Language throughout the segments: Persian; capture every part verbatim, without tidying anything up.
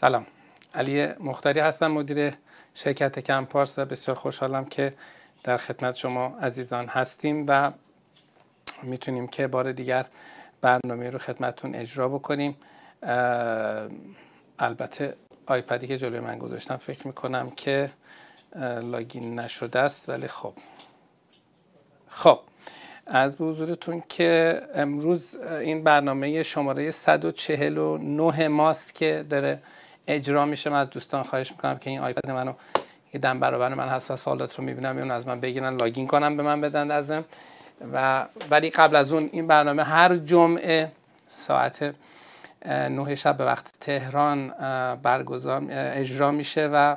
سلام، علی مختاری هستم، مدیر شرکت کنپارس. بسیار خوشحالم که در خدمت شما عزیزان هستیم و میتونیم که بار دیگر برنامه رو خدمتون اجرا بکنیم. البته آیپدی که جلوی من گذاشتم فکر میکنم که لاگین نشده است، ولی خب خب از به حضورتون که امروز این برنامه شماره صد و چهل و نه ماست که داره اجرا میشه. من از دوستان خواهش میکنم که این آیپد منو یه دم برابر من هست و سوالات رو میبینم، میون از من بگیرن، لاگین کنم، به من بدن ازم. و ولی قبل از اون این برنامه هر جمعه ساعت نه شب به وقت تهران برگزار اجرا میشه و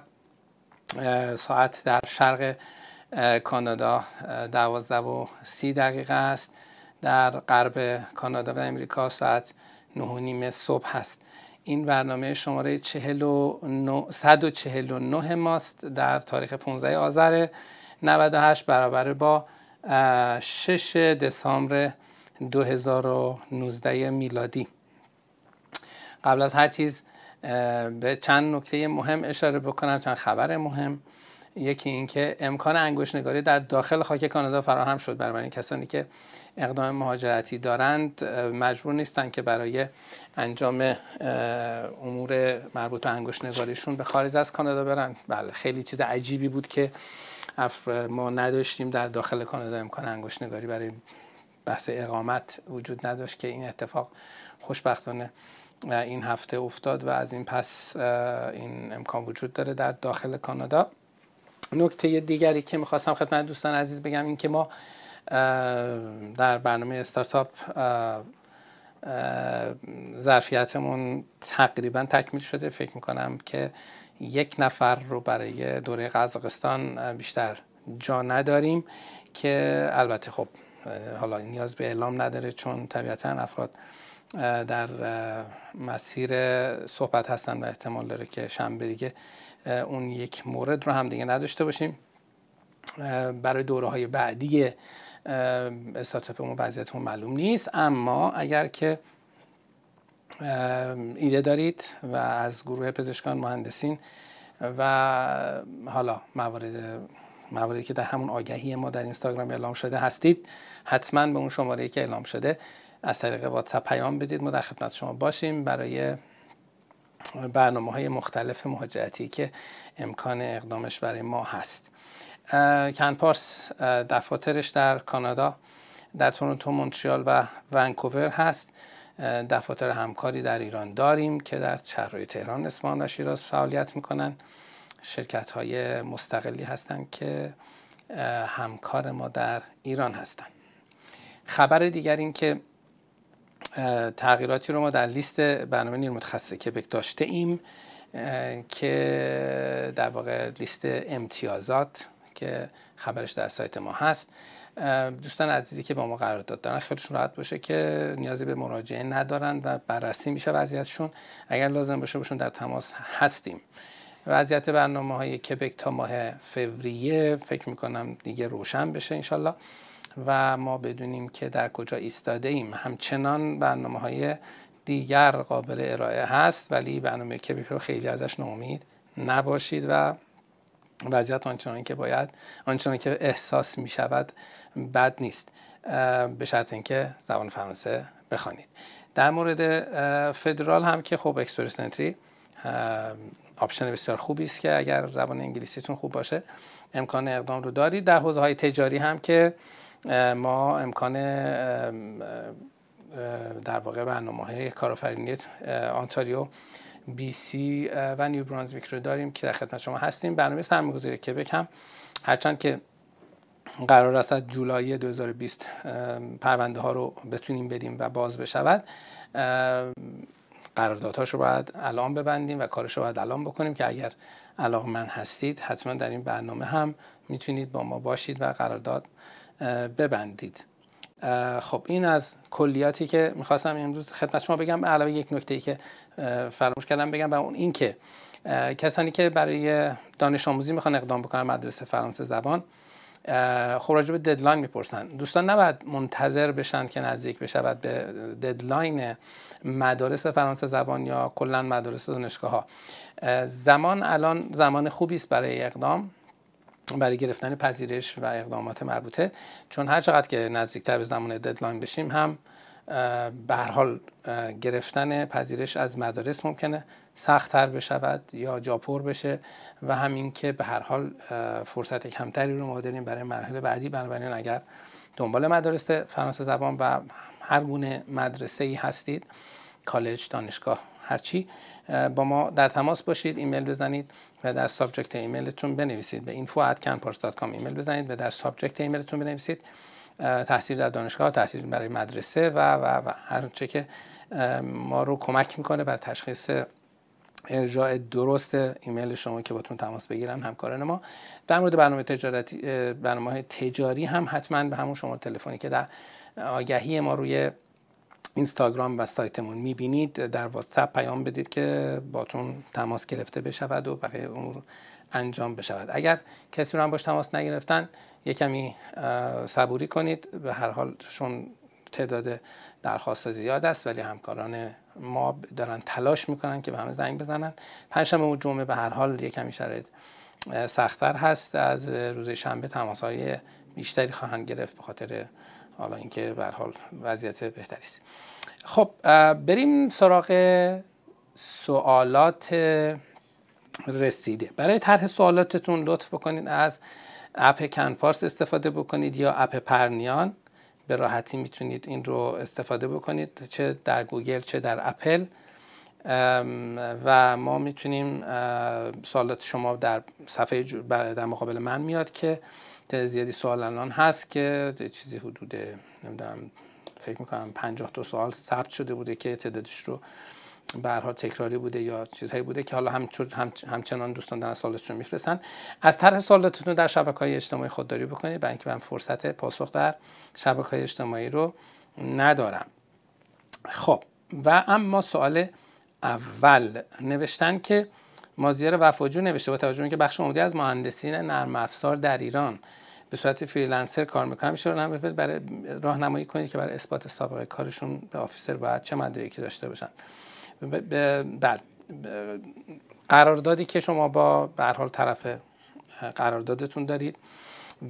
ساعت در شرق کانادا دوازده و سی دقیقه است، در غرب کانادا و امریکا ساعت نه و نیم صبح هست. این برنامه شماره صد و چهل و نه ماست در تاریخ پانزده آذر نود و هشت برابر با شش دسامبر دو هزار و نوزده میلادی. قبل از هر چیز به چند نکته مهم اشاره بکنم، چند خبر مهم. یکی این که امکان انگشت نگاری در داخل خاک کانادا فراهم شد. برای کسانی که اقدام مهاجرتی دارند مجبور نیستند که برای انجام امور مربوط به انگشت نگاریشون به خارج از کانادا برن. بله، خیلی چیز عجیبی بود که ما نداشتیم در داخل کانادا، امکان انگشت نگاری برای بحث اقامت وجود نداشت که این اتفاق خوشبختانه این هفته افتاد و از این پس این امکان وجود داره در داخل کانادا. نکته دیگری که میخواستم خدمت دوستان عزیز بگم این که ما در برنامه استارتاپ ظرفیتمون تقریبا تکمیل شده. فکر میکنم که یک نفر رو برای دوره قزاقستان بیشتر جا نداریم که البته خب حالا نیاز به اعلام نداره، چون طبیعتا افراد در مسیر صحبت هستن و احتمال داره که شنبه دیگه اون یک مورد رو هم دیگه نداشته باشیم. برای دوره های بعدی استارتاپمون وضعیتمون معلوم نیست، اما اگر که ایده دارید و از گروه پزشکان، مهندسین و حالا موارد مواردی که در همون آگهی ما در اینستاگرام اعلام شده هستید، حتما به اون شماره‌ای که اعلام شده از طریق واتساپ پیام بدید، ما در خدمت شما باشیم برای برنامه‌های مختلف مهاجرتی که امکان اقدامش برای ما هست. کنپارس دفاترش در کانادا در تورنتو، مونتریال و ونکوور هست. دفاتر همکاری در ایران داریم که در شهرهای تهران، اصفهان و شیراز فعالیت میکنن. شرکت‌های مستقلی هستن که همکار ما در ایران هستن. خبر دیگر این که تغییراتی رو ما در لیست برنامه نیرومتخصص کبک داشته ایم که در واقع لیست امتیازات که خبرش در سایت ما هست. دوستان عزیزی که با ما قرارداد دارن خیلیشون راحت باشه که نیازی به مراجعه ندارن و بررسی میشه وضعیتشون. اگر لازم باشه باشون در تماس هستیم. وضعیت برنامه‌های کبک تا ماه فوریه فکر می‌کنم دیگه روشن بشه انشالله و ما بدونیم که در کجا ایستاده ایم. همچنان برنامه‌های دیگر قابل ارائه هست، ولی برنامه کبک رو خیلی ازش ناامید نباشید و وضعیت آنچنان که باید، آنچنان که احساس می‌شود بد نیست، به شرط اینکه زبان فرانسه بخوانید. در مورد فدرال هم که خب اکسپرس انتری آپشن بسیار خوبی است که اگر زبان انگلیسیتون خوب باشه امکان اقدام رو دارید. در حوزه‌های تجاری هم که ما امکان در واقع برنامه‌های کارآفرینی آنتاریو، بی سی و نیو برانزویک رو داریم که در خدمت شما هستیم. برنامه سرمایه‌گذاری کبک هم هرچند که قرار است از جولای دو هزار و بیست پرونده ها رو بتونیم بدیم و باز بشود، قراردادهاشو باید الان ببندیم و کارشو باید الان بکنیم که اگر علاقه‌مند هستید حتما در این برنامه هم میتونید با ما باشید و قرارداد ببندید. خب این از کلیاتی که میخواستم امروز خدمت شما بگم. علاوه یک نکته‌ای که فراموش کردم بگم و اون این که کسانی که برای دانش آموزی میخوان اقدام بکنن مدرسه فرانسه زبان خب راجع به ددلاین میپرسن. دوستان نباید منتظر بشن که نزدیک بشود به ددلاین مدارس فرانسه زبان یا کلا مدارس دانشگاه‌ها. زمان الان زمان خوبی است برای اقدام، برای گرفتن پذیرش و اقدامات مربوطه، چون هر چقدر که نزدیکتر به زمان ددلاین بشیم هم به هر حال گرفتن پذیرش از مدارس ممکنه سخت‌تر بشود یا جاپور بشه و همین که به هر حال فرصت کمتری رو ما داریم برای مرحله بعدی. بنابراین اگر دنبال مدارس فرانسه زبان و هر گونه مدرسه‌ای هستید، کالج، دانشگاه، هرچی، با ما در تماس باشید، ایمیل بزنید و در سابجکت ایمیلتون بنویسید، به اینفو ات کانپارس دات کام ایمیل بزنید و در سابجکت ایمیلتون بنویسید تحصیل در دانشگاه، تحصیل برای مدرسه و و و هر چه که ما رو کمک میکنه بر تشخیص ارجاع درست ایمیل شما که باتون تماس بگیرن همکاران ما. در مورد برنامه تجارتی، برنامه تجاری هم حتما به همون شماره تلفنی که در آگهی ما روی اینستاگرام و سایتمون میبینید در واتساپ پیام بدید که باتون تماس گرفته بشود و بقیه امور انجام بشود. اگر کسی رو هم باش تماس نگرفتن یک کمی صبوری کنید، به هر حال چون تعداد درخواست زیاد است ولی همکاران ما دارن تلاش میکنن که به همه زنگ بزنن. پنجشنبه و جمعه به هر حال یک کمی شرایط سخت‌تر هست، از روز شنبه تماس‌های بیشتری خواهند گرفت به خاطر حالا اینکه به هر حال وضعیت بهتری است. خب بریم سراغ سوالات رسیده. برای طرح سوالاتتون لطف بکنید از اپ کنپارس استفاده بکنید یا اپ پرنیان، به راحتی میتونید این رو استفاده بکنید، چه در گوگل چه در اپل، و ما میتونیم سوالات شما در صفحه در مقابل من میاد که تعداد زیادی سوال الان هست که چیزی حدود نمیدونم فکر میکنم پنجاه و دو سوال ثبت شده بوده که تعدادش رو به هر حال تکراری بوده یا چیزهایی بوده که حالا هم همچنان دوستان دارن سوالاتشون میفرستن. از طرح سوالاتتون رو در شبکه‌های اجتماعی خودداری بکنید، برای اینکه من فرصت پاسخ در شبکه‌های اجتماعی رو ندارم. خب و اما سوال اول نوشتن که مازیار وفاجو نوشته با توجه به اینکه بخش عمدی از مهندسین نرم افزار در ایران به صورت فریلنسر کار می‌کنم، می‌شورن برای راهنمایی کنید که برای اثبات سابقه کارشون به آفیسر باید چه مدارکی داشته باشن. بله، قراردادی که شما با به هر حال طرف قراردادتون دارید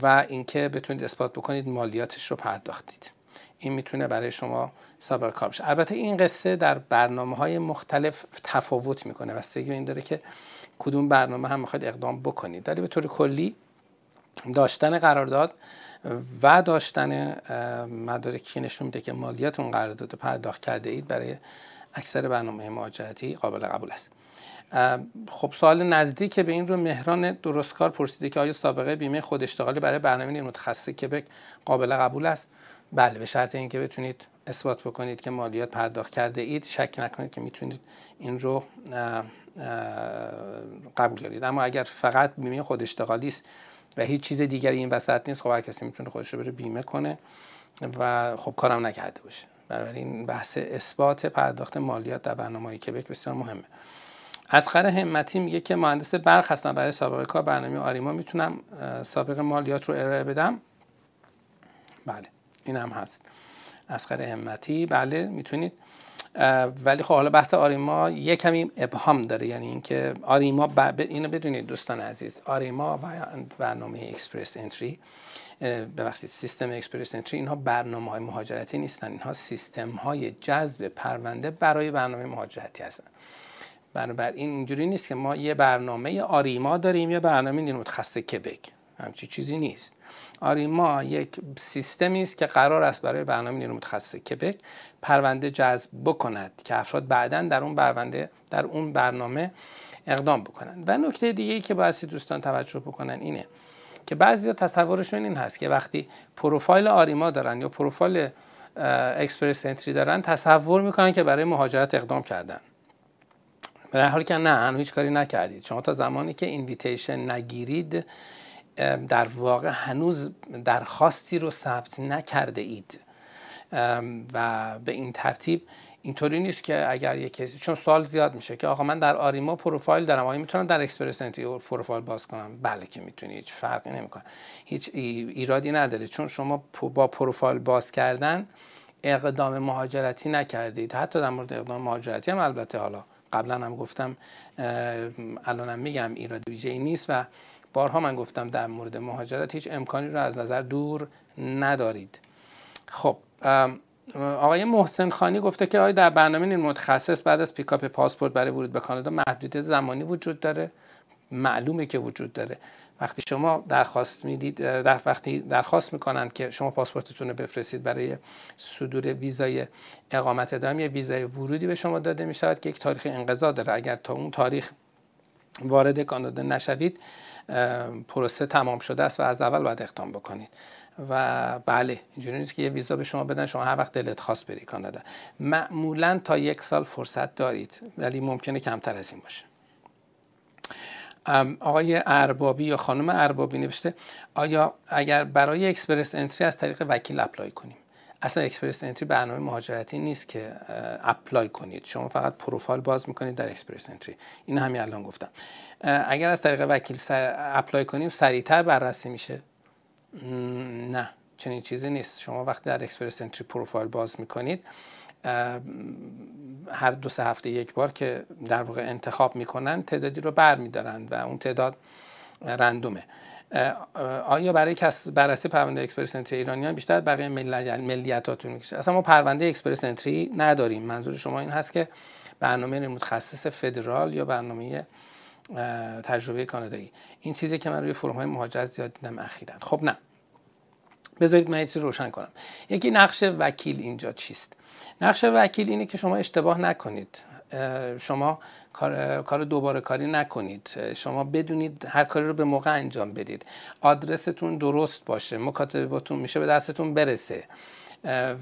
و اینکه بتونید اثبات بکنید مالیاتش رو پرداختید، این میتونه برای شما سابقه کار باشه. البته این قصه در برنامه‌های مختلف تفاوت میکنه، بستگی به این داره که کدوم برنامه هم میخواید اقدام بکنید. ولی به طور کلی داشتن قرارداد و داشتن مدارکی نشون میده که مالیاتون قرارداد رو پرداخت کرده اید برای اکثر برنامه مهاجرتی قابل قبول است. خب سوال نزدیک به این رو مهران درستکار پرسیده که آیا سابقه بیمه خود اشتغالی برای برنامه نیروی متخصص کبک قابل قبول است؟ بله، به شرط اینکه بتونید اثبات بکنید که مالیات پرداخت کرده اید، شک نکنید که میتونید این رو قبول کنید. اما اگر فقط بیمه خود اشتغالی است و هیچ چیز دیگری این وسط نیست، خب هر کسی میتونه خودش رو بره بیمه کنه و خب کارم نکرده باشه. بنابراین بحث اثبات پرداخت مالیات در برنامه‌های کبک بسیار مهمه. اصغر همتی میگه که مهندس برق هستم، برای سابقه کار برنامه آریما میتونم سابقه مالیات رو ارائه بدم؟ بله، این هم هست. اصغر همتی بله میتونید، ولی خب حالا بحث آریما یه کمی ابهام داره، یعنی اینکه آریما ب... اینو بدونید دوستان عزیز، آریما و برنامه اکسپرس انتری، ببخشید سیستم اکسپرس انتری، اینها برنامه‌های مهاجرتی نیستن، اینها سیستم‌های جذب پرونده برای برنامه مهاجرتی هستن. بنابراین اینجوری نیست که ما یه برنامه آریما داریم یا برنامه نیروی متخصص کبک، همچین چیزی نیست. آریما یک سیستمی است که قرار است برای برنامه نیروی متخصص کبک پرونده جذب بکند که افراد بعداً در اون پرونده در اون برنامه اقدام بکنند. و نکته دیگه‌ای که باعث دوستان توجه بکنن اینه که بعضیا تصورشون این هست که وقتی پروفایل آریما دارن یا پروفایل اکسپرس انتری دارن تصور میکنن که برای مهاجرت اقدام کردن، در حالی که نه، هنوز هیچ کاری نکردید. شما تا زمانی که اینویتیشن نگیرید در واقع هنوز درخواستی رو ثبت نکرده اید و به این ترتیب اینطوری نیست که اگر یک کسی، چون سوال زیاد میشه که آقا من در آریما پروفایل دارم، آیا میتونم در اکسپرس انتیو پروفایل باز کنم؟ بله که میتونی، هیچ فرقی نمیکنه، هیچ ایرادی نداره، چون شما با پروفایل باز کردن اقدام مهاجرتی نکردید. حتی در مورد اقدام مهاجرتی هم البته حالا قبلا هم گفتم، الانم میگم ایراد ویژه‌ای نیست و بارها من گفتم در مورد مهاجرت هیچ امکانی رو از نظر دور ندارید. خب آقای محسن خانی گفته که آیا در برنامه این متخصص بعد از پیکاپ پاسپورت برای ورود به کانادا محدوده زمانی وجود داره؟ معلومه که وجود داره. وقتی شما درخواست میدید، در وقتی درخواست میکنند که شما پاسپورتتون رو بفرستید برای صدور ویزای اقامت دائمی یا ویزای ورودی، به شما داده میشود که یک تاریخ انقضا داره. اگر تا اون تاریخ وارد کانادا نشوید، پروسه تمام شده است و از اول باید اقدام بکنید. و بله، اینجوری نیست که یه ویزا به شما بدن شما هر وقت دلت خواست بری کانادا. معمولا تا یک سال فرصت دارید، ولی ممکنه کمتر از این باشه. آقای عربابی یا خانم عربابی نوشته آیا اگر برای اکسپرس انتری از طریق وکیل اپلای کنیم؟ اصلا اکسپرس انتری برنامه مهاجرتی نیست که اپلای کنید، شما فقط پروفایل باز میکنید در اکسپرس انتری. این همین الان گفتم اگر از طریق وکیل اپلای کنیم سریعتر بررسی میشه. نه، چنین چیزی نیست. شما وقتی در اکسپرس انتری پروفایل باز میکنید، هر دو سه هفته یک بار که در واقع انتخاب میکنن، تعدادی رو بر میدارن و اون تعداد رندومه. آیا برای کس بررسی پرونده اکسپرس انتری ایرانیان بیشتر بقیه ملیتاتون میکشه؟ اصلا ما پرونده اکسپرس انتری نداریم. منظور شما این هست که برنامه متخصص فدرال یا برنامه تجربه کانادایی، این چیزی که من روی فروم‌های مهاجرت زیاد دیدم اخیراً. خب نه، بذارید من یه چیز روشن کنم. یکی نقش وکیل اینجا چیست؟ نقش وکیل اینه که شما اشتباه نکنید، شما کار کار دوباره کاری نکنید، شما بدونید هر کاری رو به موقع انجام بدید، آدرستون درست باشه، مکاتباتون میشه به دستتون برسه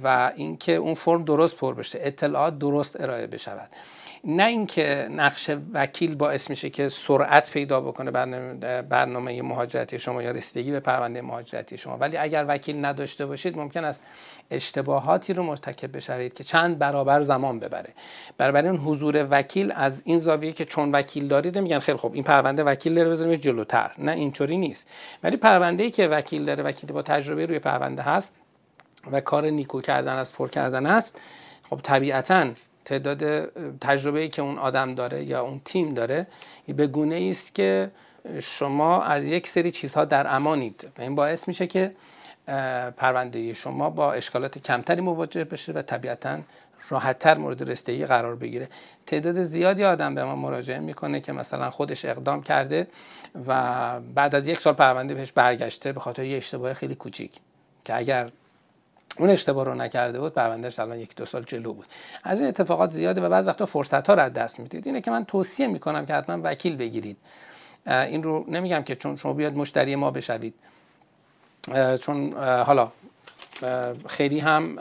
و اینکه اون فرم درست پر بشه، اطلاعات درست ارائه بشود. نه اینکه نقش وکیل باعث میشه که سرعت پیدا بکنه برنامه, برنامه مهاجرتی شما یا رسیدگی به پرونده مهاجرتی شما، ولی اگر وکیل نداشته باشید ممکن است اشتباهاتی رو مرتکب بشوید که چند برابر زمان ببره. بنابراین حضور وکیل از این زاویه که چون وکیل دارید میگن خیلی خب این پرونده وکیل داره بذاریم جلوتر، نه اینطوری نیست. ولی پرونده‌ای که وکیل داره، وکیل با تجربه روی پرونده هست و کار نیکو کردن از پر کردن است، خب طبیعتاً تعداد تجربه‌ای که اون آدم داره یا اون تیم داره به گونه‌ای است که شما از یک سری چیزها در امانید و این باعث میشه که پرونده شما با اشکالات کمتری مواجه بشه و طبیعتاً راحت‌تر مورد رسیدگی قرار بگیره. تعداد زیادی آدم به ما مراجعه میکنه که مثلا خودش اقدام کرده و بعد از یک سال پرونده بهش برگشته به خاطر یه اشتباه خیلی کوچیک که اگر اون اشتباه رو نکرده بود پروندهش الان یک دو سال جلو بود. از این اتفاقات زیاده و بعض وقتا فرصت‌ها رو از دست میدید. اینه که من توصیه میکنم که حتما وکیل بگیرید. این رو نمیگم که چون شما بیاد مشتری ما بشوید، چون حالا خیلی هم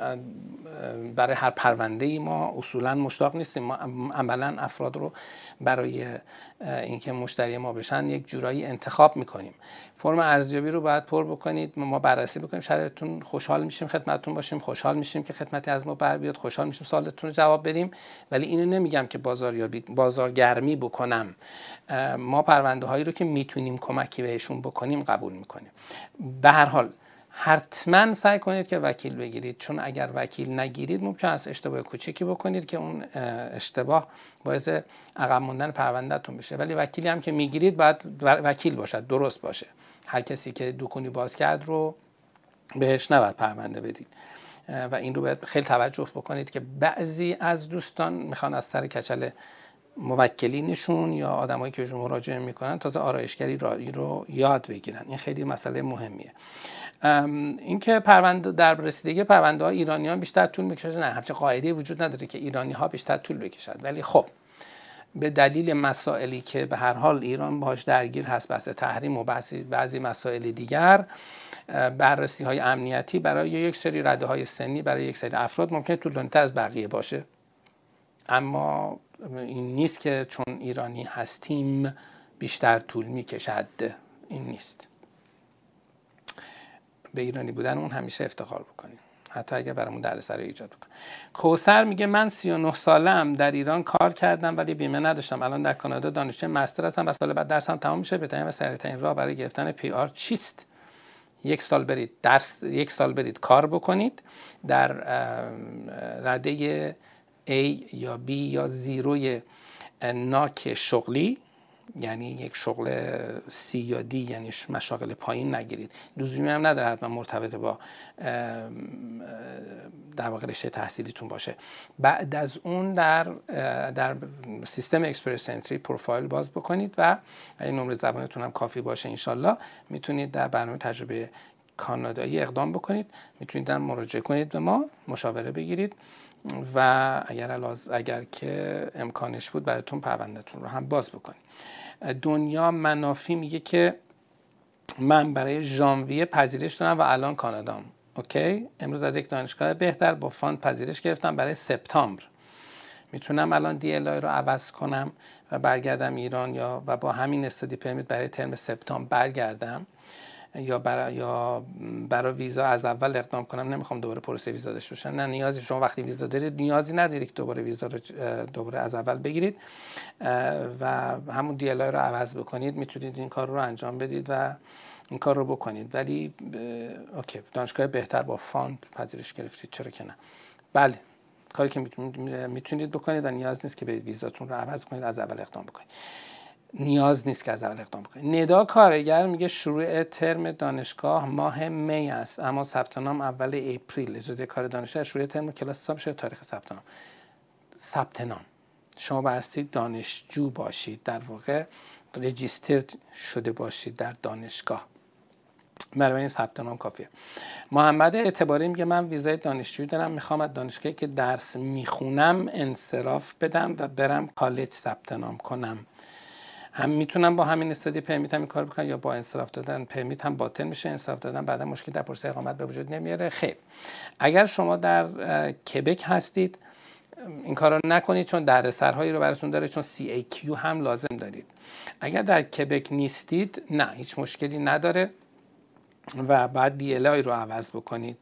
برای هر پرونده‌ای ما اصولا مشتاق نیستیم. ما عملاً افراد رو برای اینکه مشتری ما بشن یک جورایی انتخاب میکنیم. فرم ارزیابی رو باید پر بکنید، ما بررسی بکنیم شرایطتون، خوشحال میشیم خدمتتون باشیم، خوشحال میشیم که خدمتی از ما بر بیاد، خوشحال میشیم سوالتون رو جواب بدیم. ولی اینو نمیگم که بازاریابی بازارگرمی بکنم. ما پرونده هایی رو که میتونیم کمکی بهشون بکنیم قبول میکنیم. به هر حال حتما سعی کنید که وکیل بگیرید، چون اگر وکیل نگیرید ممکن است اشتباه کوچیکی بکنید که اون اشتباه باعث عقب ماندن پروندهتون بشه. ولی وکیلی هم که میگیرید باید وکیل باشد، درست باشه. هر کسی که دکونی باز کرد رو بهش نباید پرونده بدید و این رو باید خیلی توجه بکنید که بعضی از دوستان میخوان از سر کچل موکلینشون یا آدمایی که بهشون مراجعه میکنن تازه آرایشگری رو یاد بگیرن. این خیلی مسئله مهمیه. اینکه پرونده در رسیدگی پرونده ها ایرانیان بیشتر طول میکشه، نه، همچین قاعده وجود نداره که ایرانی ها بیشتر طول بکشند، ولی خب به دلیل مسائلی که به هر حال ایران باهاش درگیر هست، بحث تحریم و بعضی مسائل دیگر، بررسی های امنیتی برای یک سری رده های سنی برای یک سری افراد ممکنه طولانی‌تر از بقیه باشه. اما این نیست که چون ایرانی هستیم بیشتر طول میکشد، این نیست. به ایرانی بودن اون همیشه افتخار بکنیم. حتی اگه برامون دردسر ایجاد بکنه. کوثر میگه من سی و نه سالم، در ایران کار کردم ولی بیمه نداشتم. الان در کانادا دانشجوی مستر هستم و سال بعد درسم تمام میشه. بهترین و سریعترین راه برای گرفتن پی آر چیست؟ یک سال برید درس، یک سال برید کار بکنید در رده A یا B یا زیروی ناک شغلی، یعنی یک شغل C یا D، یعنی مشاغل پایین نگیرید. لزومی هم نداره حتما مرتبط با در واقع رشته تحصیلیتون باشه. بعد از اون در در سیستم اکسپرس انتری پروفایل باز بکنید و اگه نمره زبانتون هم کافی باشه انشالله میتونید در برنامه تجربه کانادایی اقدام بکنید. میتونید هم مراجعه کنید به ما، مشاوره بگیرید و اگر اگر که امکانش بود براتون پروندهتون رو هم باز بکنید. دنیا منافی میگه که من برای ژانویه پذیرش دارم و الان کانادام. اوکی، امروز از یک دانشگاه بهتر با فاند پذیرش گرفتم برای سپتامبر. میتونم الان دی ال آی رو عوض کنم و برگردم ایران یا و با همین استادی پرمیت برای ترم سپتامبر برگردم، یا برای یا برای ویزا از اول اقدام کنم. نمیخوام دوباره پروسه ویزا داشته باشم. نه نیازی، شما وقتی ویزا دارید نیازی ندارید که دوباره ویزا رو دوباره از اول بگیرید و همون دی ال آی رو عوض بکنید. میتونید این کار رو انجام بدید و این کار رو بکنید. ولی اوکی، دانشگاه بهتر با فاند پذیرش گرفتید، چرا که نه. بله، کاری که میتونید بکنید و نیاز نیست که برید ویزاتون رو عوض کنید، از اول اقدام بکنید. نیاز نیست که از اول اقدام بکنید. ندا کارگر میگه شروع ترم دانشگاه ماه می است، اما ثبت نام اول اپریل. اجازه کار دانشجو شروع ترم کلاس حساب شده تاریخ ثبت نام. ثبت نام شما بایستی دانشجو باشید، در واقع رجیسترد شده باشید در دانشگاه. برای این ثبت نام کافیه. محمد اعتباری میگه من ویزای دانشجو دارم، میخوام از دانشگاهی که درس میخونم انصراف بدم و برم کالج ثبت نام کنم. هم میتونم با همین استادی پرمیت هم این کار بکنم یا با انصراف دادن پرمیت هم باطل میشه. انصراف دادن بعدا مشکل در پروسه اقامت به وجود نمیاره. خیر، اگر شما در کبک هستید این کارا نکنید چون دردسرهایی رو براتون داره، چون سی ای کیو هم لازم دارید. اگر در کبک نیستید نه، هیچ مشکلی نداره و بعد دی ال آی رو عوض بکنید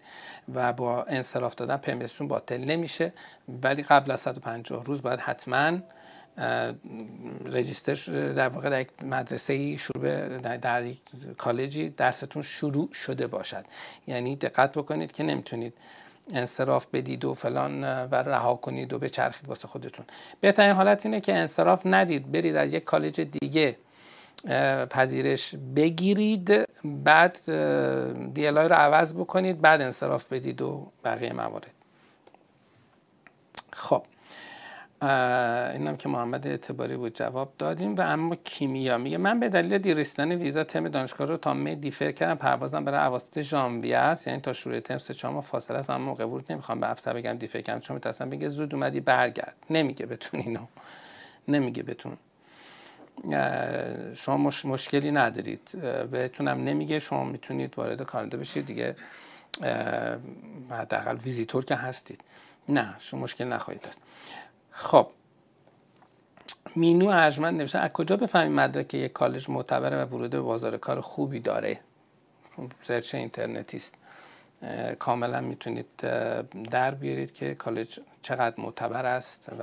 و با انصراف دادن پرمیتتون باطل نمیشه، ولی قبل از صد و پنجاه روز باید حتماً رجیستر در واقع در یک مدرسه‌ای شروع در, در یک کالجی درستون شروع شده باشد. یعنی دقت بکنید که نمیتونید انصراف بدید و فلان و رها کنید و بچرخید واسه خودتون. بهترین حالت اینه که انصراف ندید، برید از یک کالج دیگه پذیرش بگیرید، بعد دی ال آی رو عوض بکنید، بعد انصراف بدید و بقیه موارد. خب اینم که محمد اعتباری بود، جواب دادیم. و اما کیمیا میگه من به دلیل دیر رسیدن ویزا ترم دانشگاه رو تا می دیفر کردم. پروازم برای اواسط ژانویه است، یعنی تا شروع ترم سه چهار ماه فاصله است. من موقع ورود نمیخوام به افسر بگم دیفر کردم، چون میترسم بگه زود اومدی برگرد. نمیگه بتون، اینو نمیگه بتون. شما مش... مشکلی ندارید، بهتونم نمیگه. شما میتونید وارد کانادا بشید دیگه، حداقل ویزیتور که هستید، نه شما مشکل نخواهید داشت. خب مینوا اجمند نوشته از کجا بفهمیم مدرک یک کالج معتبره و ورود به بازار کار خوبی داره؟ سرچ اینترنتی است، کاملا میتونید در بیارید که کالج چقدر معتبر است و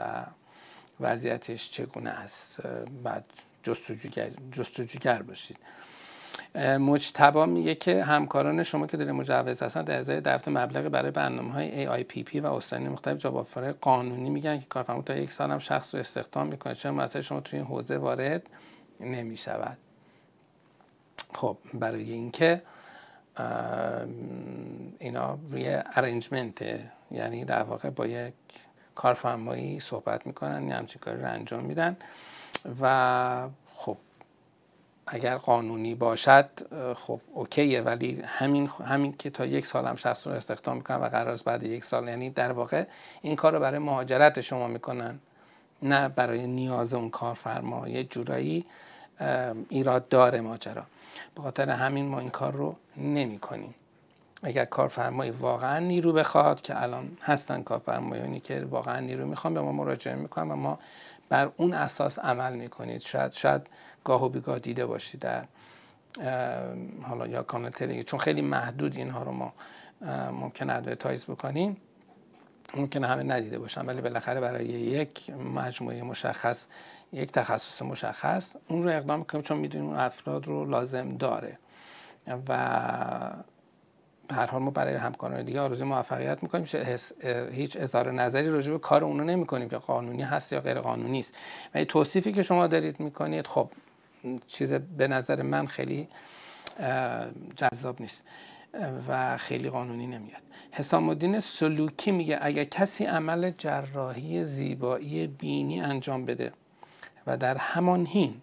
وضعیتش چگونه است. بعد جستجوگر جستجوگر باشید. مجتبی میگه که همکاران شما که در مجوز هستند در ازای دفعه مبلغ برای برنامه‌های ای آی پی پی و استانی مختلف جاب آفرای قانونی میگن که کارفرما تا یک سال هم شخص رو استخدام میکنه، چون مثلا شما توی این حوزه وارد نمیشود. خب برای اینکه اینا روی ارنجمنت، یعنی در واقع با یک کارفرمایی صحبت میکنن، یه همچین کاری رو انجام میدن و خب اگر قانونی باشد خب اوکیه، ولی همین همین که تا یک سال هم شخص رو استخدام میکنن و قرار است بعد یک سال، یعنی در واقع این کار رو برای مهاجرت شما میکنن نه برای نیاز اون کارفرما، یه جورایی ایراد داره ماجرا. به خاطر همین ما این کار رو نمیکنیم. اگر کارفرمای واقعا نیرو بخواد، که الان هستن کارفرمایانی که واقعا نیرو میخوان، به ما مراجعه میکنن و ما بر اون اساس عمل میکنید. شاید شاید گاه و بیگاه دیده باشید در حالا یا کانال تلگرام، چون خیلی محدود اینها رو ما ممکن ادورتایز بکنیم، ممکن همه ندیده باشن، ولی بالاخره برای یک مجموعه مشخص، یک تخصص مشخص، اون رو اقدام میکنیم چون میدونیم اون افراد رو لازم داره. و به هر حال ما برای همکاران دیگه آرزوی موفقیت میکنیم، هیچ اظهار نظری راجع به کار اونو نمیکنیم که قانونی هست یا غیر قانونی است. ولی توصیفی که شما دارید میکنید خب چیز به نظر من خیلی جذاب نیست و خیلی قانونی نمیاد. حسامودین سلوکی میگه اگر کسی عمل جراحی زیبایی بینی انجام بده و در همان حین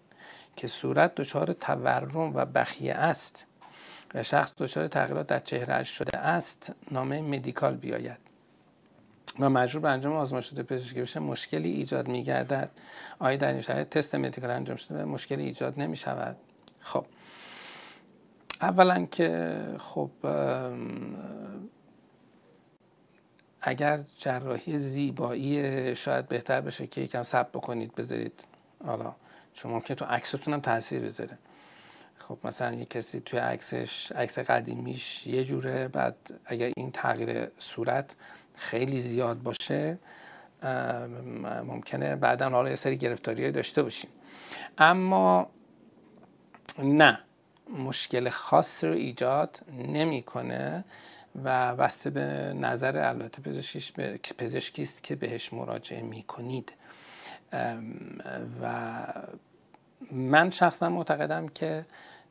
که صورت دچار تورم و بخیه است و شخص دچار تغییرات در چهره‌اش شده است، نامه مدیکال بیاید و مجبور به انجام آزمایش شده پزشکی بشه، مشکلی ایجاد می‌گردد. آیا در این شرایط تست مدیکال انجام شده مشکلی ایجاد نمی‌شود؟ خب اولا که خب اگر جراحی زیبایی، شاید بهتر بشه که یکم صبر بکنید، بذارید حالا چون ممکنه تو عکستون هم تاثیر بذاره. خب مثلا یک کسی توی عکسش، عکس قدیمیش یه جوره، بعد اگر این تغییر صورت خیلی زیاد باشه ممکنه بعداً حالا یه سری گرفتاری‌های داشته باشیم. اما نه، مشکل خاص رو ایجاد نمی‌کنه و بسته به نظر البته پزشکیش ب... پزشکی است که بهش مراجعه می‌کنید. و من شخصا معتقدم که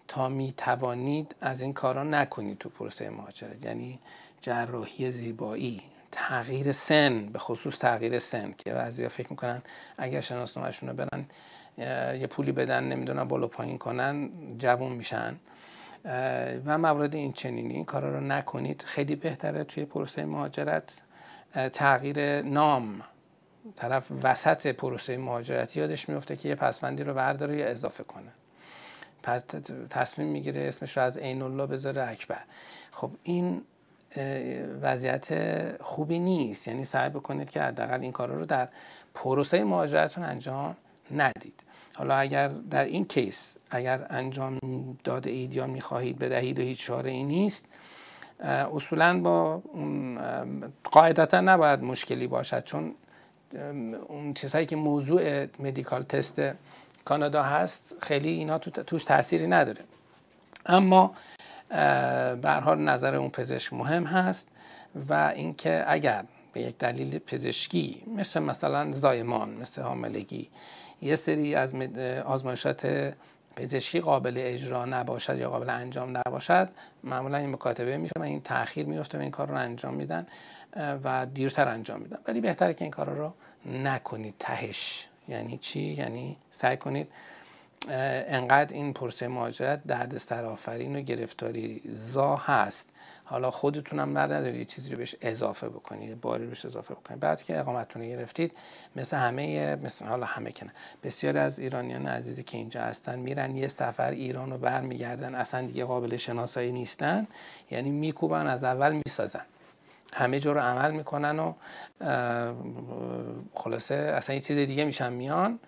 تا می توانید از این کارا نکنید تو پروسه مهاجرت، یعنی جراحی زیبایی، تغییر سن، به خصوص تغییر سن که بعضیا فکر میکنن اگر شناسنامه‌شون رو برن یه پولی بدن نمیدونم بالا پایین کنن جوون میشن و موارد این چنینی. این کارا رو نکنید، خیلی بهتره توی پروسه مهاجرت. تغییر نام، طرف وسط پروسه مهاجرتی یادش میفته که یه پسوندی رو برداره یا اضافه کنه، پس تصمیم میگیره اسمش رو از عین الله بذاره اکبر. خب این وضعیت خوبی نیست، یعنی سعی بکنید که حداقل این کارا رو در پروسه مهاجرتتون انجام ندید. حالا اگر در این کیس اگر انجام داده اید یا میخواهید بدهید و هیچ چاره‌ای نیست، اصولاً با قاعدتاً نباید مشکلی باشد، چون اون چیزهایی که موضوع مدیکال تست کانادا هست خیلی اینا تو توش تأثیری نداره. اما به هر حال نظر اون پزشک مهم هست و اینکه اگر به یک دلیل پزشکی مثل مثلا زایمان، مثل حاملگی، یه سری از آزمایشات پزشکی قابل اجرا نباشد یا قابل انجام نباشد، معمولا این مکاتبه میشه و این تأخیر میفته و این کار رو انجام میدن و دیرتر انجام میدن. ولی بهتره که این کارا رو نکنید تهش. یعنی چی؟ یعنی سعی کنید انقدر این پروسه مهاجرت دردسر آفرین و گرفتاری زا هست، حالا خودتون هم ندارید چیزی رو بهش اضافه بکنید، باری بهش اضافه بکنید. بعد که اقامتتون رو گرفتید، مثل همه مثل حالا همه کنن بسیاری از ایرانیان عزیزی که اینجا هستن میرن یه سفر ایران رو برمیگردن، اصلا دیگه قابل شناسایی نیستن، یعنی میکوبن از اول میسازن، همه جا رو عمل میکنن و خلاصه اصلا یه چیز دیگه میشن میان.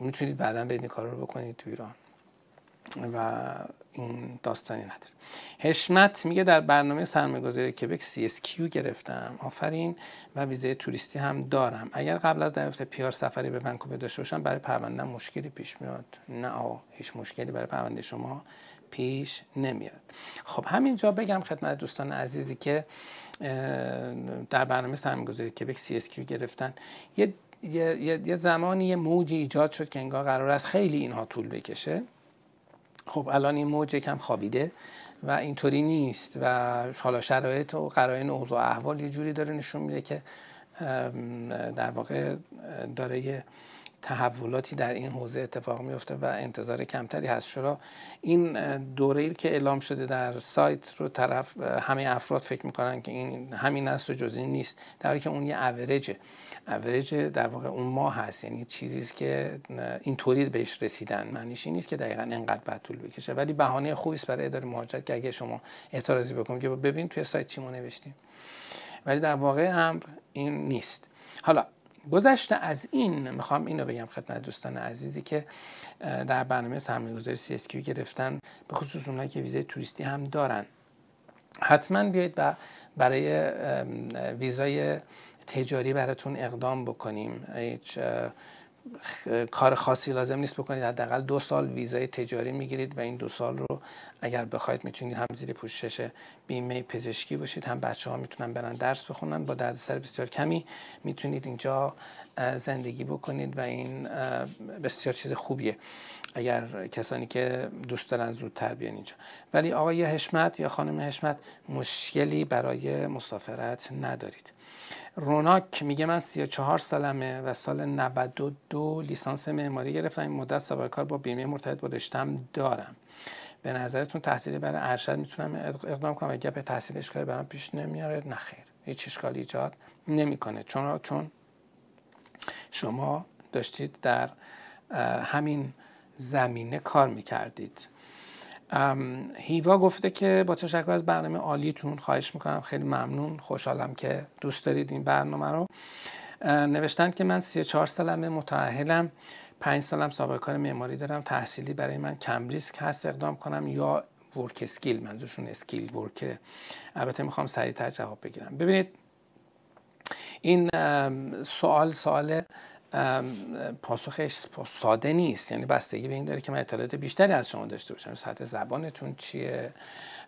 میتونید بعداً بدین کار رو بکنید تو ایران و این داستانی نداره. هشمت میگه در برنامه سرمایه‌گذاری کبک سی اس کیو گرفتم، آفرین، و ویزای توریستی هم دارم. اگر قبل از دریافت پی آر سفری به ونکوور داشته باشم برای پرونده‌ام مشکلی پیش میاد؟ نه آه. هیچ مشکلی برای پرونده شما پیش نمیاد. خب همینجا بگم خدمت دوستان عزیزی که در برنامه سرمایه‌گذاری کبک سی اس کیو گرفتن، یه یه یه زمانی یه موجی ایجاد شد که انگار قرار است خیلی اینها طول بکشه. خب الان این موج یکم خوابیده و اینطوری نیست و حالا شرایط و قرائن و اوضاع احوال یه جوری داره نشون میده که در واقع داره یه تحولاتی در این حوزه اتفاق میفته و انتظار کمتری هست. شورا این دوره‌ای که اعلام شده در سایت رو طرف همه افراد فکر میکنن که این همین است و جز این نیست، در حالی که اون یه اوریج اوریج در واقع اون ماه هست، یعنی چیزی است که اینطوری بهش رسیدن، معنیش این نیست که دقیقاً اینقدر بعد طول بکشه. ولی بهانه خوبی است برای اداره مهاجرت که اگه شما اعتراضی بکنید که ببین توی سایت چی ما نوشتیم، ولی در واقع امر این نیست. حالا گذشته از این میخوام اینو بگم خدمت دوستان عزیزی که در برنامه سرمایه‌گذاری سی اس کیو گرفتن، به خصوص اونایی که ویزای توریستی هم دارن، حتما بیایید و برای ویزای تجاری براتون اقدام بکنیم. هیچ کار خاصی لازم نیست بکنید، حداقل دو سال ویزای تجاری میگیرید و این دو سال رو اگر بخواید میتونید هم زیر پوشش بیمه پزشکی باشید، هم بچه ها میتونن برن درس بخونن، با دردسر بسیار کمی میتونید اینجا زندگی بکنید و این بسیار چیز خوبیه اگر کسانی که دوست دارن زودتر بیان اینجا. ولی آقای هشمت یا خانم هشمت مشکلی برای مسافرت ندارید. روناک میگه من سی و چهار سالمه و سال نود و دو لیسانس معماری گرفتم، این مدت سابقه کار با بیمه مرتبط با رشته‌ام دارم. به نظرتون تحصیلی برای ارشد میتونم اقدام کنم؟ اگه به تحصیل اشکالی برام پیش نمیاره؟ نه خیر، هیچ اشکالی ایجاد نمیکنه، چون چون شما داشتید در همین زمینه کار میکردید. هیوا گفته که با تشکر از برنامه عالیتون، خواهش میکنم، خیلی ممنون، خوشحالم که دوست دارید این برنامه رو. نوشتن که من سی و چهار سالمه، متأهلم، پنج سالم سابقه کار معماری دارم، تحصیلی برای من کم ریسک هست اقدام کنم یا ورک اسکیل؟ منظورشون اسکیل ورکره. البته میخوام سریعتر جواب بگیرم. ببینید این سوال سوال پاسخش ساده نیست، یعنی بستگی به این داره که من اطلاعات بیشتری از شما داشته باشم. سطح زبانتون چیه،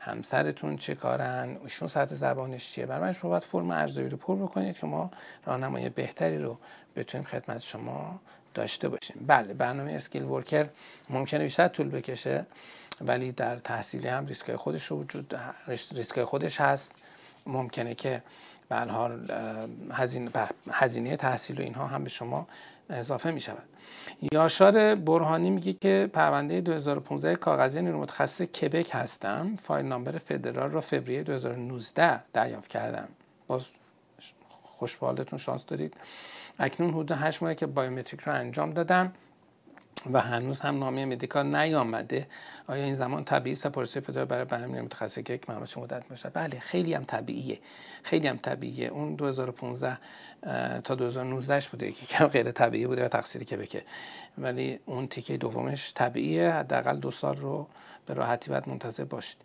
همسرتون چه کارن، ایشون سطح زبانش چیه. برای من شما باید فرم ارزیابی رو پر بکنید که ما راهنمای بهتری رو بتونیم خدمت شما داشته باشیم. بله، برنامه اسکیل ورکر ممکنه بیشتر طول بکشه، ولی در تحصیلی هم ریسکای خودش وجود ریسکای خودش هست. ممکنه که به هر حال هزینه تحصیل و اینها هم به شما اضافه می شود. یاشار برهانی میگه که پرونده دو هزار و پانزده کاغذی نیرو متخصص کبک هستم، فایل نامبر فدرال را فوریه دو هزار و نوزده دریافت کردم. باز خوش به حالتون، شانس دارید. اکنون حدود هشت ماهه که بایومتریک رو انجام دادم و هنوز هم نامه مدیکا نیامده. آیا این زمان طبیعی است پروسه فدرال برای برنامه متخصص که یک معمول مدت باشد؟ بله، خیلی هم طبیعیه، خیلی هم طبیعیه. اون دو هزار و پانزده تا دو هزار و نوزده بوده که کم غیر طبیعی بوده و تقصیر کبکه، ولی اون تیکه دومش طبیعیه. حداقل دو سال رو به راحتی باید منتظر باشید.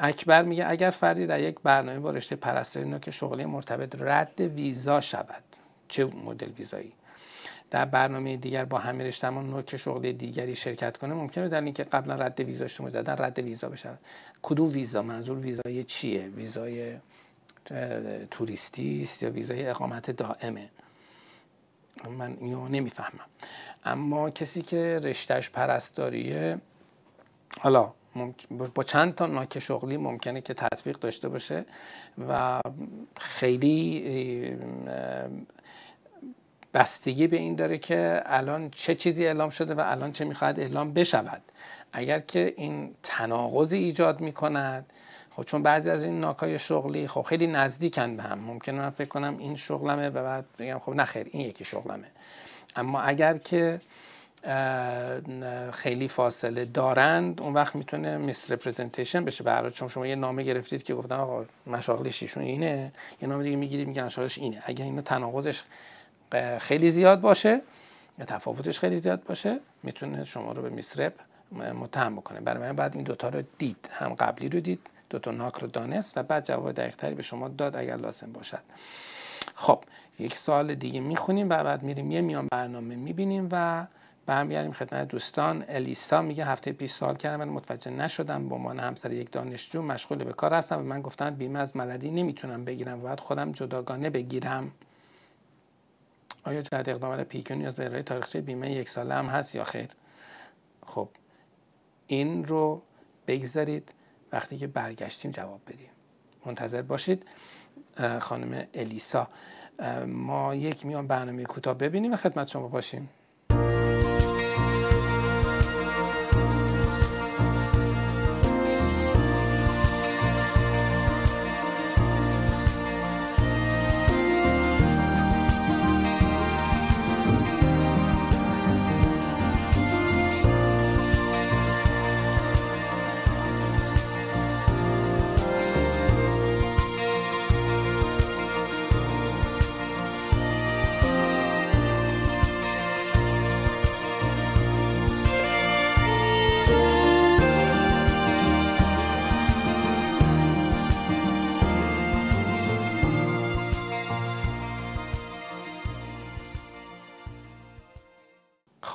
اکبر میگه اگر فردی در یک برنامه با رشته پرستاری که شغلی مرتبط رد ویزا شود، چه مدل ویزایی؟ در برنامه دیگر با همه رشته‌مان نوک شغل دیگری شرکت کنه، ممکنه در اینکه قبلا رد ویزا شده مجددا رد ویزا بشه. کدوم ویزا؟ منظور ویزای چیه؟ ویزای توریستی است یا ویزای اقامت دائمه؟ من اینو نمیفهمم. اما کسی که رشتهش پرستاریه، حالا با چند تا ناک شغلی ممکنه که تطبیق داشته باشه و خیلی بستگی به این داره که الان چه چیزی اعلام شده و الان چه میخواد اعلام بشود. اگر که این تناقضی ایجاد میکند، خب چون بعضی از این ناکای شغلی خب خیلی نزدیکن به هم، ممکنه من فکر کنم این شغلمه و بعد بگم خب نه خیر این یکی شغلمه. اما اگر که خیلی فاصله دارند، اون وقت میتونه میس رپرزنتیشن بشه. برای چون شما یه نامه گرفتید که گفتم آقا مشاغلش ایشون اینه، یه نامه دیگه میگیرید میگن مشاغلش اینه. اگر اینا تناقضش خیلی زیاد باشه یا تفاوتش خیلی زیاد باشه، میتونه شما رو به میسرب متهم بکنه. برای من بعد این دوتا رو دید، هم قبلی رو دید، دوتا ناک رو دانست و بعد جواب دقیق‌تری به شما داد اگر لازم باشد. خب یک سوال دیگه میخونیم و بعد میریم یه میان برنامه میبینیم و برمیگردیم خدمت دوستان. الیسا میگه هفته پیش سوال کردم ولی متوجه نشدم. با من همسر یک دانشجو مشغول به کار هستم و من گفتن بیمه از ملدی نمیتونم بگیرم و بعد خودم جداگانه بگیرم. آیا جهت اقدام برای پیکیو نیاز به ارائه تاریخچه بیمه یک ساله هم هست یا خیر؟ خب این رو بگذارید وقتی که برگشتیم جواب بدیم. منتظر باشید خانم الیسا. ما یک میان برنامه کوتاه ببینیم و خدمت شما باشیم.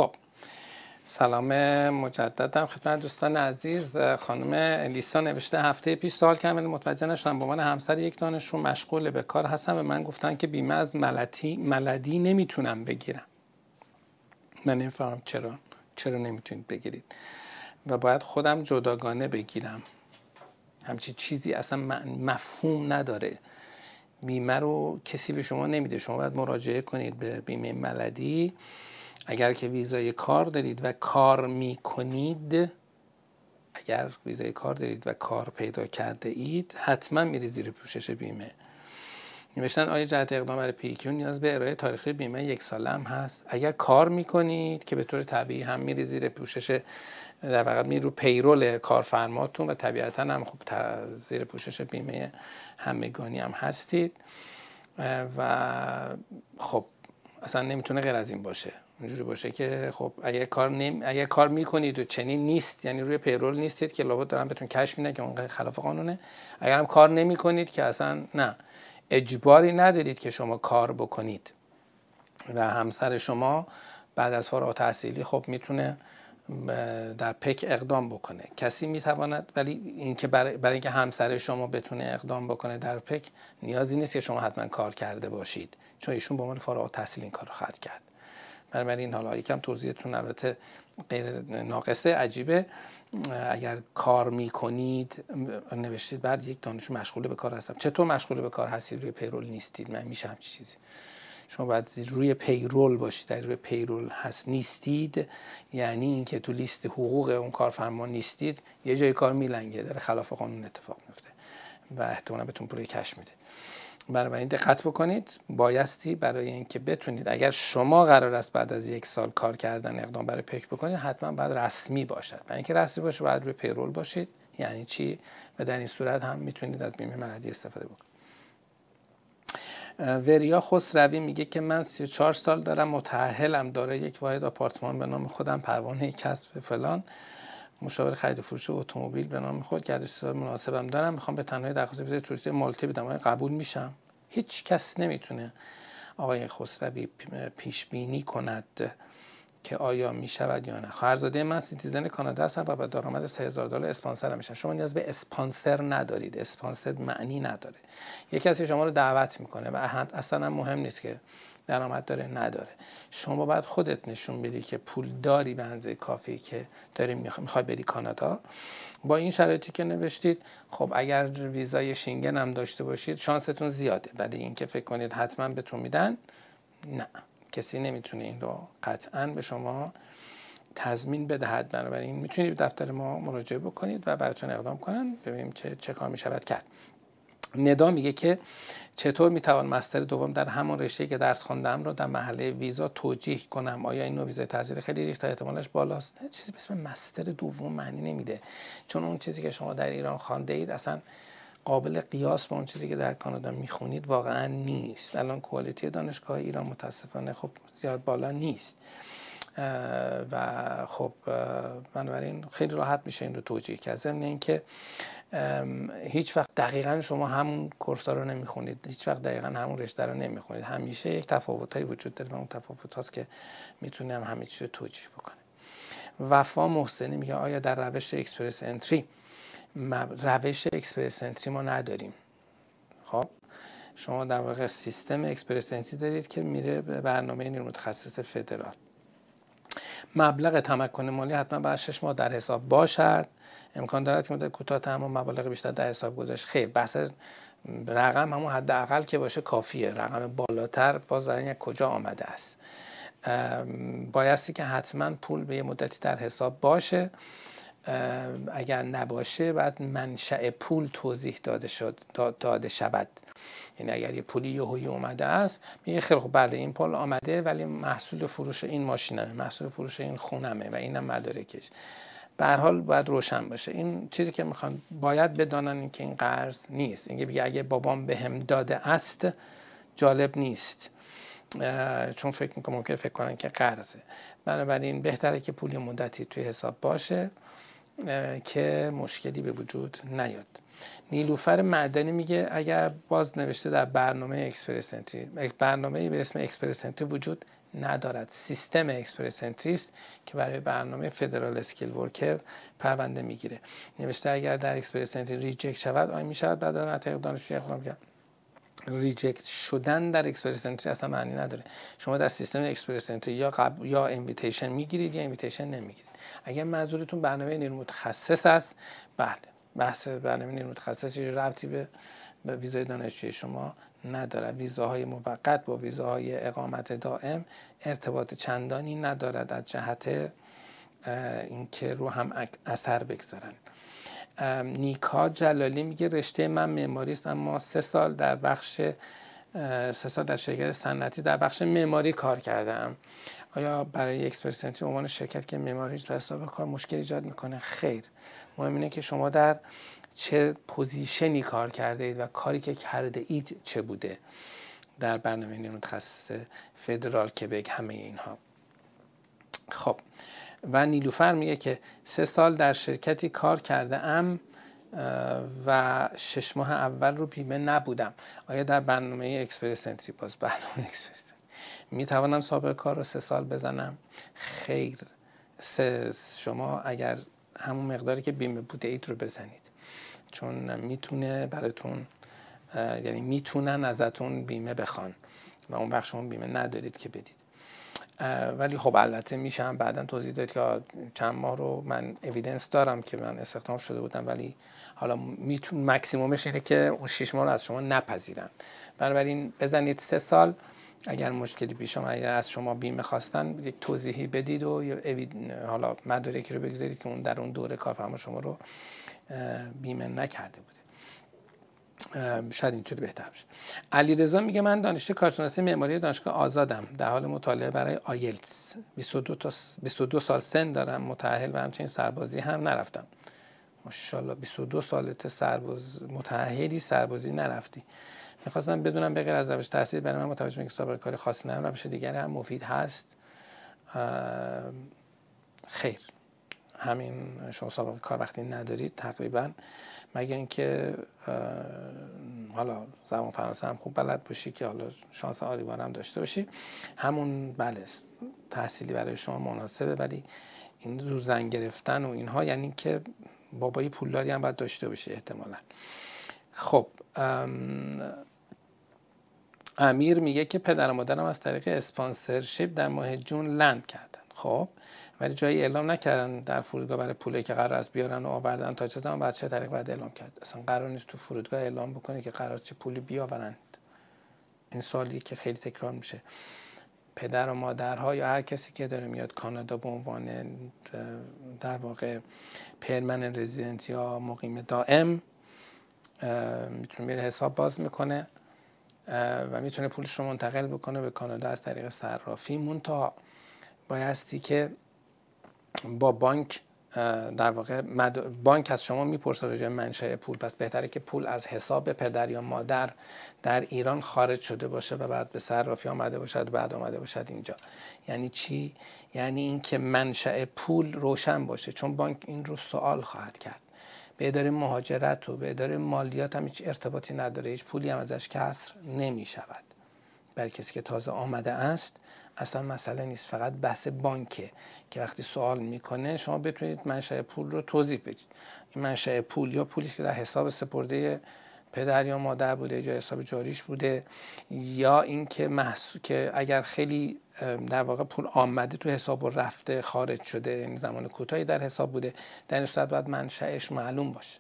خب سلام مجددم خدمت دوستان عزیز. خانم الیسا نوشته هفته پیش سوال کردم متوجه نشدم، با من همسر یک دانشجو مشغول به کار هستم و من گفتن که بیمه از ملتی ملدی نمیتونم بگیرم. من نمیفهمم چرا چرا نمیتونید بگیرید و باید خودم جداگانه بگیرم. همچین چیزی اصلا مفهوم نداره. بیمه رو کسی به شما نمیده، شما باید مراجعه کنید به بیمه ملدی. اگر که ویزای کار دارید و کار میکنید، اگر ویزای کار دارید و کار پیدا کرده اید، حتما میرید زیر پوشش بیمه. نوشتن آیا جهت اقدام برای پیکیو نیاز به ارائه تاریخ بیمه یک ساله هم هست؟ اگر کار میکنید که به طور طبیعی هم میرید زیر پوشش، در واقع میرید رو پیرول کارفرماتون و طبیعتا هم خوب زیر پوشش بیمه همگانی هم هستید و خب اصلا نمیتونه غیر از این باشه. اونجوری باشه که خب اگه کار نمی اگه کار میکنید و چنین نیست، یعنی روی پیرول نیستید که لابد دارن بهتون کش میدن که اون خلاف قانونه. اگر هم کار نمیکنید که اصلا نه، اجباری ندارید که شما کار بکنید و همسر شما بعد از فارغ التحصیلی خب میتونه در پک اقدام بکنه. کسی میتواند، ولی اینکه برای برای اینکه همسر شما بتونه اقدام بکنه در پک نیازی نیست که شما حتما کار کرده باشید، چون ایشون به عنوان فارغ التحصیل این کارو خط کرد. برای این حالا یکم توضیحتون البته غیر ناقصه، عجیبه. اگر کار میکنید نوشتید بعد یک دانشجو مشغول به کار هستم. چطور مشغول به کار هستید روی پیرول نیستید؟ من میشم چی چیزی؟ شما باید روی پیرول باشید. روی پیرول هست نیستید یعنی اینکه تو لیست حقوق اون کارفرما نیستید، یه جای کار میلنگه، داره خلاف قانون اتفاق میفته و احتمالاً بهتون پول کش میده. برای این دقت بکنید، بایستی برای اینکه بتونید، اگر شما قرار است بعد از یک سال کار کردن اقدام برای پک بکنید، حتما باید رسمی باشد. برای اینکه رسمی باشه باید روی پیرول باشید. یعنی چی؟ و در این صورت هم میتونید از بیمه ملدی استفاده بکنید. وریا خسروی میگه که من سی و چهار سال دارم، متأهلم، دارای یک واحد آپارتمان به نام خودم، پروانه کسب فلان، مشاور خرید و فروش اتومبیل به نام خود، گردش مناسبم دارم، میخوام به تنهایی درخواست ویزای توریستی مالتی بدم، آیا قبول میشم؟ هیچ کس نمیتونه آقای خسروی پیش بینی کند که آیا میشود یا نه. خواهرزاده من سیتیزن کانادا هستم و با درآمد سه هزار دلار اسپانسر میشم. شما نیاز به اسپانسر ندارید. اسپانسر معنی نداره. یک کسی شما رو دعوت میکنه و اصلا مهم نیست که درآمد داره نداره. شما باید خودت نشون بدی که پول داری به اندازه کافی که داری میخوای بری کانادا با این شرایطی که نوشتید. خب اگر ویزای شنگن هم داشته باشید شانستون زیاده، ولی اینکه فکر کنید حتما بهتون میدن، نه، کسی نمیتونه این رو قطعا به شما تضمین بدهد. بنابراین میتونید به دفتر ما مراجعه بکنید و براتون اقدام کنن، ببینیم چه چه کار میشود کرد. ندا میگه که چطور میتوان مستر دوم در همون رشته‌ای که درس خواندم رو در محله ویزا توجیه کنم؟ آیا این نوع ویزای تحصیلی خیلی ریسک احتمالش بالاست؟ چیزی به اسم مستر دوم معنی نمیده، چون اون چیزی که شما در ایران خوانده اید اصلا قابل قیاس با اون چیزی که در کانادا میخونید واقعا نیست. الان کوالیتی دانشگاه ایران متاسفانه خب زیاد بالا نیست و خب بنابراین خیلی راحت میشه این رو توجیه کرد. ضمن اینکه هیچ وقت دقیقاً شما همون کورس‌ها رو نمیخونید، هیچ وقت دقیقاً همون رشته رو نمیخونید، همیشه یک تفاوتایی وجود داره و اون تفاوت هاست که میتونه هم همه چیز رو توجیه بکنه. وفا محسنی میگه آیا در روش اکسپرس انتری روش اکسپرس انتری ما نداریم؟ خب شما در واقع سیستم اکسپرس انتری دارید که میره به برنامه نیرو متخصص فدرال. مبلغ تمکن مالی حتما باید شش ماه در حساب باشد. امکان دارد که مدت کوتاه‌تر هم مبالغ بیشتر در حساب گذاشت؟ خیر، بحث رقم همون حداقل که باشه کافیه. رقم بالاتر باز از کجا آمده است؟ بایستی که حتما پول به یه مدتی در حساب باشه. اگر نباشه بعد منشأ پول توضیح داده شد داده شود. یعنی اگر یه پولی یهویی اومده است میگه خیلی خب بله این پول آمده، ولی محصول فروش این ماشینمه، محصول فروش این خونمه و اینم مدارکش. به هر حال باید روشن باشه. این چیزی که میخوان باید بدانن این که این قرض نیست. اینکه بگه اگه بابام بهم داده است جالب نیست، چون فکر میکنم ممکنه فکر کنن که قرضه. بنابراین بهتره که پول مدتی توی حساب باشه که مشکلی به وجود نیاد. نیلوفر معدنی میگه اگر بازنوشته در برنامه اکسپرس انتری، برنامه‌ای به اسم اکسپرس انتری وجود ندارد، سیستم اکسپرس انتری است که برای برنامه فدرال اسکیل ورکر پرونده میگیره. نوشته اگر در اکسپرس انتری ریجکت شود آیا میشود بعد از اعتراض دانشجو اقدام کرد؟ ریجکت شدن در اکسپرس انتری اصلا معنی نداره. شما در سیستم اکسپرس انتری یا قبل یا اینویتیشن میگیرید یا اینویتیشن نمیگیرید. اگر منظورتون برنامه نیرو متخصص است، بله، بحث برنامه نیرو متخصص هیچ ربطی به به ویزای دانشجویی شما ندارد. ویزاهای موقت با ویزاهای اقامت دائم ارتباط چندانی ندارد از جهت اینکه رو هم اثر بگذارن. نیکا جلالی میگه رشته من معماری است، اما سه سال در بخش سه سال در شرکت صنعتی در بخش معماری کار کردم. آیا برای اکسپرس انتری عنوان شرکت که معماری در حساب کار مشکل ایجاد میکنه؟ خیر، مهم اینه که شما در چه پوزیشنی کار کرده اید و کاری که کرده اید چه بوده در برنامه نیرو متخصص فدرال کبک، همه اینها. خب و نیلوفر میگه که سه سال در شرکتی کار کرده ام و شش ماه اول رو بیمه نبودم. آیا در برنامه اکسپرس انتری باز برنامه اکسپرس میتوانم سابقه کار رو سه سال بزنم؟ خیر، سه شما اگر همون مقداری که بیمه بوده اید رو بزنید، چون میتونه براتون، یعنی میتونن ازتون بیمه بخوان و اون وقت شما بیمه ندارید که بدید. ولی خب البته میشم بعداً توضیح داد که چند ماه رو من اویدنس دارم که من استخدام شده بودم، ولی حالا میتون مکسیمومش اینه که اون شش ماه رو از شما نپذیرن. بنابراین بزنید سه سال. اگر مشکلی پیش اومد، اگر از شما بیمه خواستن، یک توضیحی بدید و حالا مدارکی رو بگذارید که اون در اون دوره کارفرما شما رو بیمه نکرده بوده. شاید اینطوری بهتر بشه. علیرضا میگه من دانشجو کارشناسی معماری دانشگاه آزادم، در حال مطالعه برای آیلتس، بیست و دو سال سن دارم، متأهل و همچنین سربازی هم نرفتم. ماشاءالله بیست و دو سالت سرباز متأهلی، سربازی نرفتی. میخواستم بدونم به غیر از روش تحصیل برای من متوجه میشم که سابقه کاری خاصی ندارم، روش دیگری هم مفید هست؟ خیر، همین شما سابقه کار وقتی ندارید تقریبا، مگر اینکه حالا زبان فرانسه هم خوب بلد باشی که حالا شانس عالی بارم داشته باشی، همون بله تحصیلی برای شما مناسبه. ولی این زود زن گرفتن و اینها یعنی که بابایی پولداری هم باید داشته باشی احتمالا. خب امیر میگه که پدر و مادرم از طریق اسپانسرشیپ در ماه جون لند کردن، خب ولی جایی اعلام نکردن در فرودگاه برای پولی که قرار است بیارن و آوردن تا چه زمان بعد چه طریق بعد اعلام کرد. اصلا قرار نیست تو فرودگاه اعلام بکنه که قرار چه پولی بیاورند. این سوالی که خیلی تکرار میشه. پدر و مادرها یا هر کسی که داره میاد کانادا به عنوان در واقع پرمننت رزیدنت یا مقیم دائم میتونه میره حساب باز میکنه و میتونه پولش رو منتقل بکنه به کانادا از طریق صرافی. منتها بایستی که با بانک در واقع مد... بانک از شما میپرسه راجع به منشأ پول، پس بهتره که پول از حساب پدر یا مادر در ایران خارج شده باشه و بعد به صرافی آمده باشد و بعد آمده باشد اینجا. یعنی چی؟ یعنی اینکه منشأ پول روشن باشه، چون بانک این رو سوال خواهد کرد. به اداره مهاجرت و به اداره مالیات هم هیچ ارتباطی نداره، هیچ پولی هم ازش کسر نمی شود. برای کسی که تازه آمده است اصلا مسئله نیست، فقط بحث بانکه که وقتی سوال میکنه شما بتونید منشأ پول رو توضیح بدید. این منشأ پول یا پولی که در حساب سپرده پدر یا مادر بوده یا حساب جاریش بوده، یا اینکه محسو... که اگر خیلی در واقع پول آمده تو حساب و رفته خارج شده، یعنی زمان کوتاهی در حساب بوده، در این صورت باید منشأش معلوم باشه.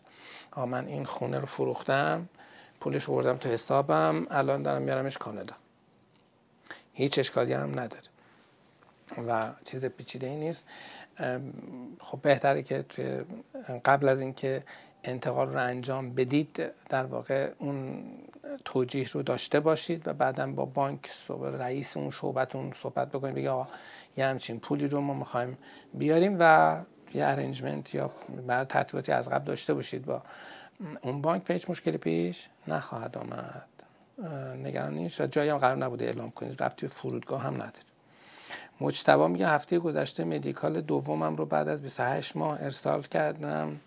آ من این خونه رو فروختم، پولش رو بردم تو حسابم، الان دارم میارمش کانادا، هیچ اشکالی هم نداره و چیز پیچیده‌ای نیست. خب بهتره که توی قبل از اینکه انتقال رو انجام بدید در واقع اون توجیه رو داشته باشید و بعداً با بانک رئیس اون شعبتون صحبت بکنید، بگید آقا یه همچین پولی رو ما می‌خوایم بیاریم و یه ارنجمنت یا برای ترتیباتی از قبل داشته باشید با اون بانک، پیش مشکلی پیش نخواهد آمد، نگران نیست و جایی هم قرار نبوده اعلام کنید، ربطی به فرودگاه هم نداره. مجتبی میگه هفته گذشته مدیکال دومم رو بعد از بیست و هشت ماه ارسال کردم،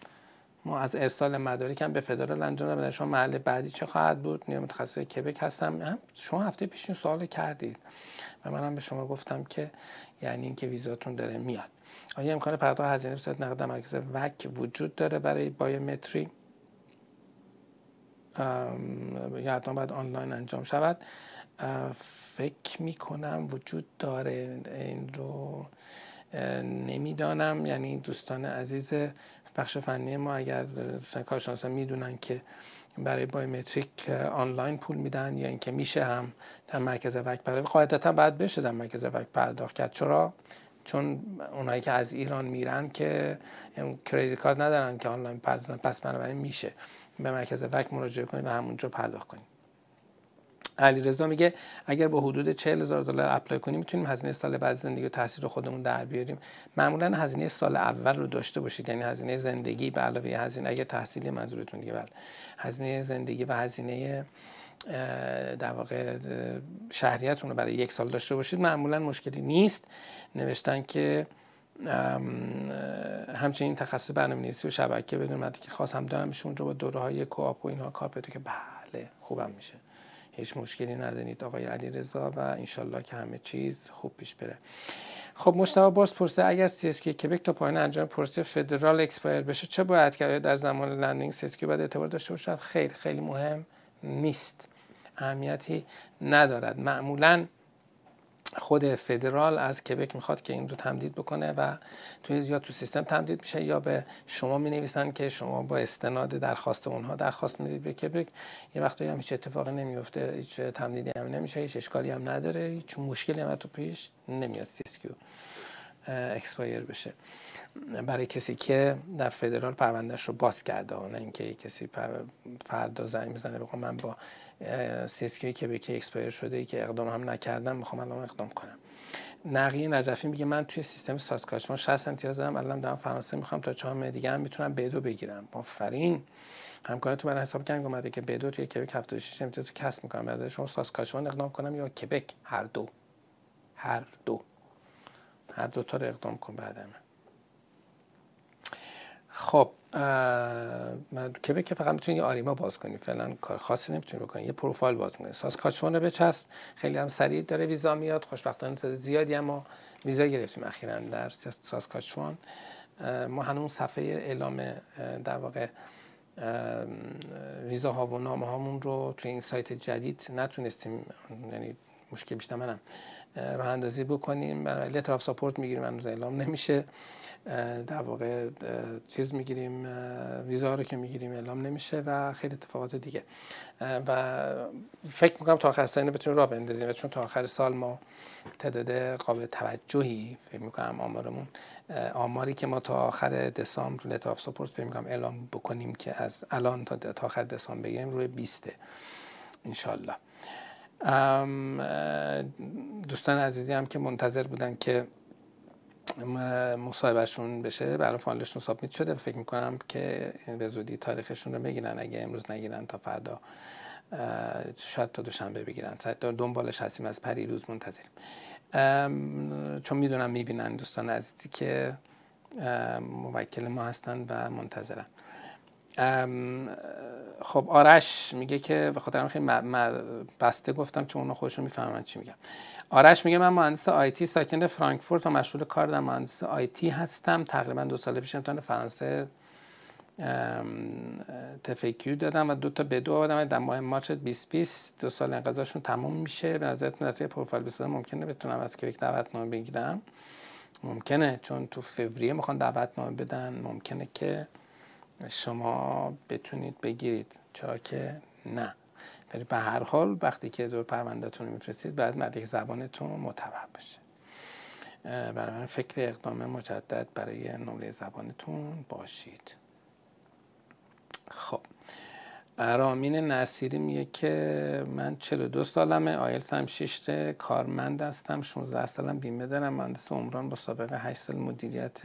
ما از ارسال مدارک هم به فدرال انجام دادیم. شما محل بعدی چه خواهد بود؟ من متخصص کبک هستم. شما هفته پیش این سوال کردید و منم به شما گفتم که یعنی اینکه ویزاتون داره میاد. آیا امکان پرداخت هزینه به صورت نقد در مرکز وک وجود داره برای بایومتری؟ یا حتما باید آنلاین انجام شود؟ فکر میکنم وجود داره، این رو نمیدانم. یعنی دوستان عزیز بخش فنی ما اگر دوستان کارشناسان میدونن که برای بایومتریک آنلاین پول میدن یا اینکه میشه هم در مرکز وک پرداخت، قاعدتا باید بشه در مرکز وک پرداخت کرد. چرا؟ چون اونایی که از ایران میرن که کریدیت کارت ندارن که آنلاین پرداختن، پس بنابراین میشه به مرکز وک مراجعه کنید و همونجا پرداخت کنید. علیرضا میگه اگر با حدود چهل هزار دلار اپلای کنیم میتونیم هزینه سال بعد زندگی و تحصیل رو خودمون در بیاریم. معمولا هزینه سال اول رو داشته باشید، یعنی هزینه زندگی به علاوه هزینه اگه تحصیلی منظورتون دیگه، بله، هزینه زندگی و هزینه در واقع شهریتون رو برای یک سال داشته باشید، معمولا مشکلی نیست. نوشتن که همچنین تخصص برنامه‌نویسی و شبکه بدون مدرک خاص هم دارم، میشه اونجا با دوره‌های کوآپ و اینها کار پیدا که بله خوبم میشه. هیچ مشکلی ندارید آقای علیرضا و انشالله که همه چیز خوب پیش بره. خب مشتاق باز پرسه اگر سی اس کیو کبک تا پایان انجام پرسه فدرال اکسپایر بشه چه باید کرد؟ در زمان لندینگ سی اس کیو باید اعتبار داشته باشد؟ خیر، خیلی مهم نیست، اهمیتی ندارد. معمولاً خود فدرال از کبک میخواد که این رو تمدید بکنه و توی یا تو سیستم تمدید میشه یا به شما مینویسن که شما با استناد درخواست اونها درخواست میدید به کبک. یه وقتایی هم هیچ اتفاقی نمیفته، هیچ تمدیدی هم نمیشه، هیچ اشکالی هم نداره، هیچ مشکلی هم تو پیش نمیاد سی اس کیو اکسپایر بشه برای کسی که در فدرال پروندهش رو باز کرده، نه اینکه کسی فردا زنگ میزنه بگه من با سی اس کیو کبک اکسپایر شده ای که اقدام هم نکردم میخوام الان اقدام کنم. نقی نجفی میگه من توی سیستم ساسکاچوان شصت امتیاز دارم، الان دارم فرانسه میخوام تا چهار ماه دیگه هم میتونم بدو بگیرم. آفرین، همکارتون تو برای حساب کردن اومده که بدو توی کبک هفتاد و شش امتیاز رو کسب میکنم. از شما ساسکاچوان اقدام کنم یا کبک؟ هر دو، هر دو هر دو تا رو اقدام کن بعداً. خب من کبک فقط میتونی یه آریما باز کنی، فعلا کار خاصی نمیتونی بکنی، یه پروفایل باز کنی. ساسکاچوان رو بچسب، خیلی هم سریع داره ویزا میاد، خوشبختانه تا زیادی هم ما ویزا گرفتیم اخیراً در ساسکاچوان. ما هنوز صفحه اعلام در واقع ویزاها و نامه هامون رو توی این سایت جدید نتونستیم، یعنی مشکل بیشتر منم راه اندازی بکنیم. برای لتر آف ساپورت میگیریم، هنوز اعلام نمیشه، در واقع چیز میگیریم، ویزا رو که میگیریم اعلام نمیشه و خیلی اتفاقات دیگه و فکر میکنم تا آخر سال اینو بتونیم راه بندازیم، چون تا آخر سال ما تعداد قابل توجهی فکر میکنم آمارمون، آماری که ما تا آخر دسامبر لتر آف ساپورت فکر میکنم اعلام بکنیم که از الان تا تا آخر دسامبر بگیریم روی بیست انشالله. دوستان عزیزی هم که منتظر بودن که مصاحبهشون بشه، برای فایلشون سابمیت شده، فکر میکنم که به زودی تاریخشون رو بگیرن، اگه امروز نگیرن تا فردا شاید تا دوشنبه بگیرن. دنبالش هستیم، از پریروز منتظریم، چون میدونم میبینن دوستان عزیزی که موکل ما هستن و منتظرن. ام خب آرش میگه که به خاطر من خیلی بسته گفتم چون اونا خودشون میفهمن چی میگم. آرش میگه من مهندس آیتی ساکن فرانکفورت و مشغول کار در مهندس آیتی هستم. تقریبا دو سال پیش امتحان فرانسه تی اف کیو دادم و دو تا بدو آوردم در ماه مارس بیست بیست، دو سال انقضاشون تموم میشه. به نظرتون از پروفایل بسازم ممکنه بتونم از کبک دعوتنامه بگیرم؟ ممکنه، چون تو فوریه میخوان دعوتنامه بدن، ممکنه که شما بتونید بگیرید، چرا که نه. ولی به هر حال وقتی که دور پرونده‌تون رو میفرستید باید مدرک زبانتون معتبر بشه. برای من فکر اقدام مجدد برای نمره زبانتون باشید. خب رامین نصیری میگه که من چهل و دو سالمه، آیلتس هم شش تا، کارمند هستم، شانزده سالم بیمه دارم، مهندس عمران با سابقه هشت سال مدیریت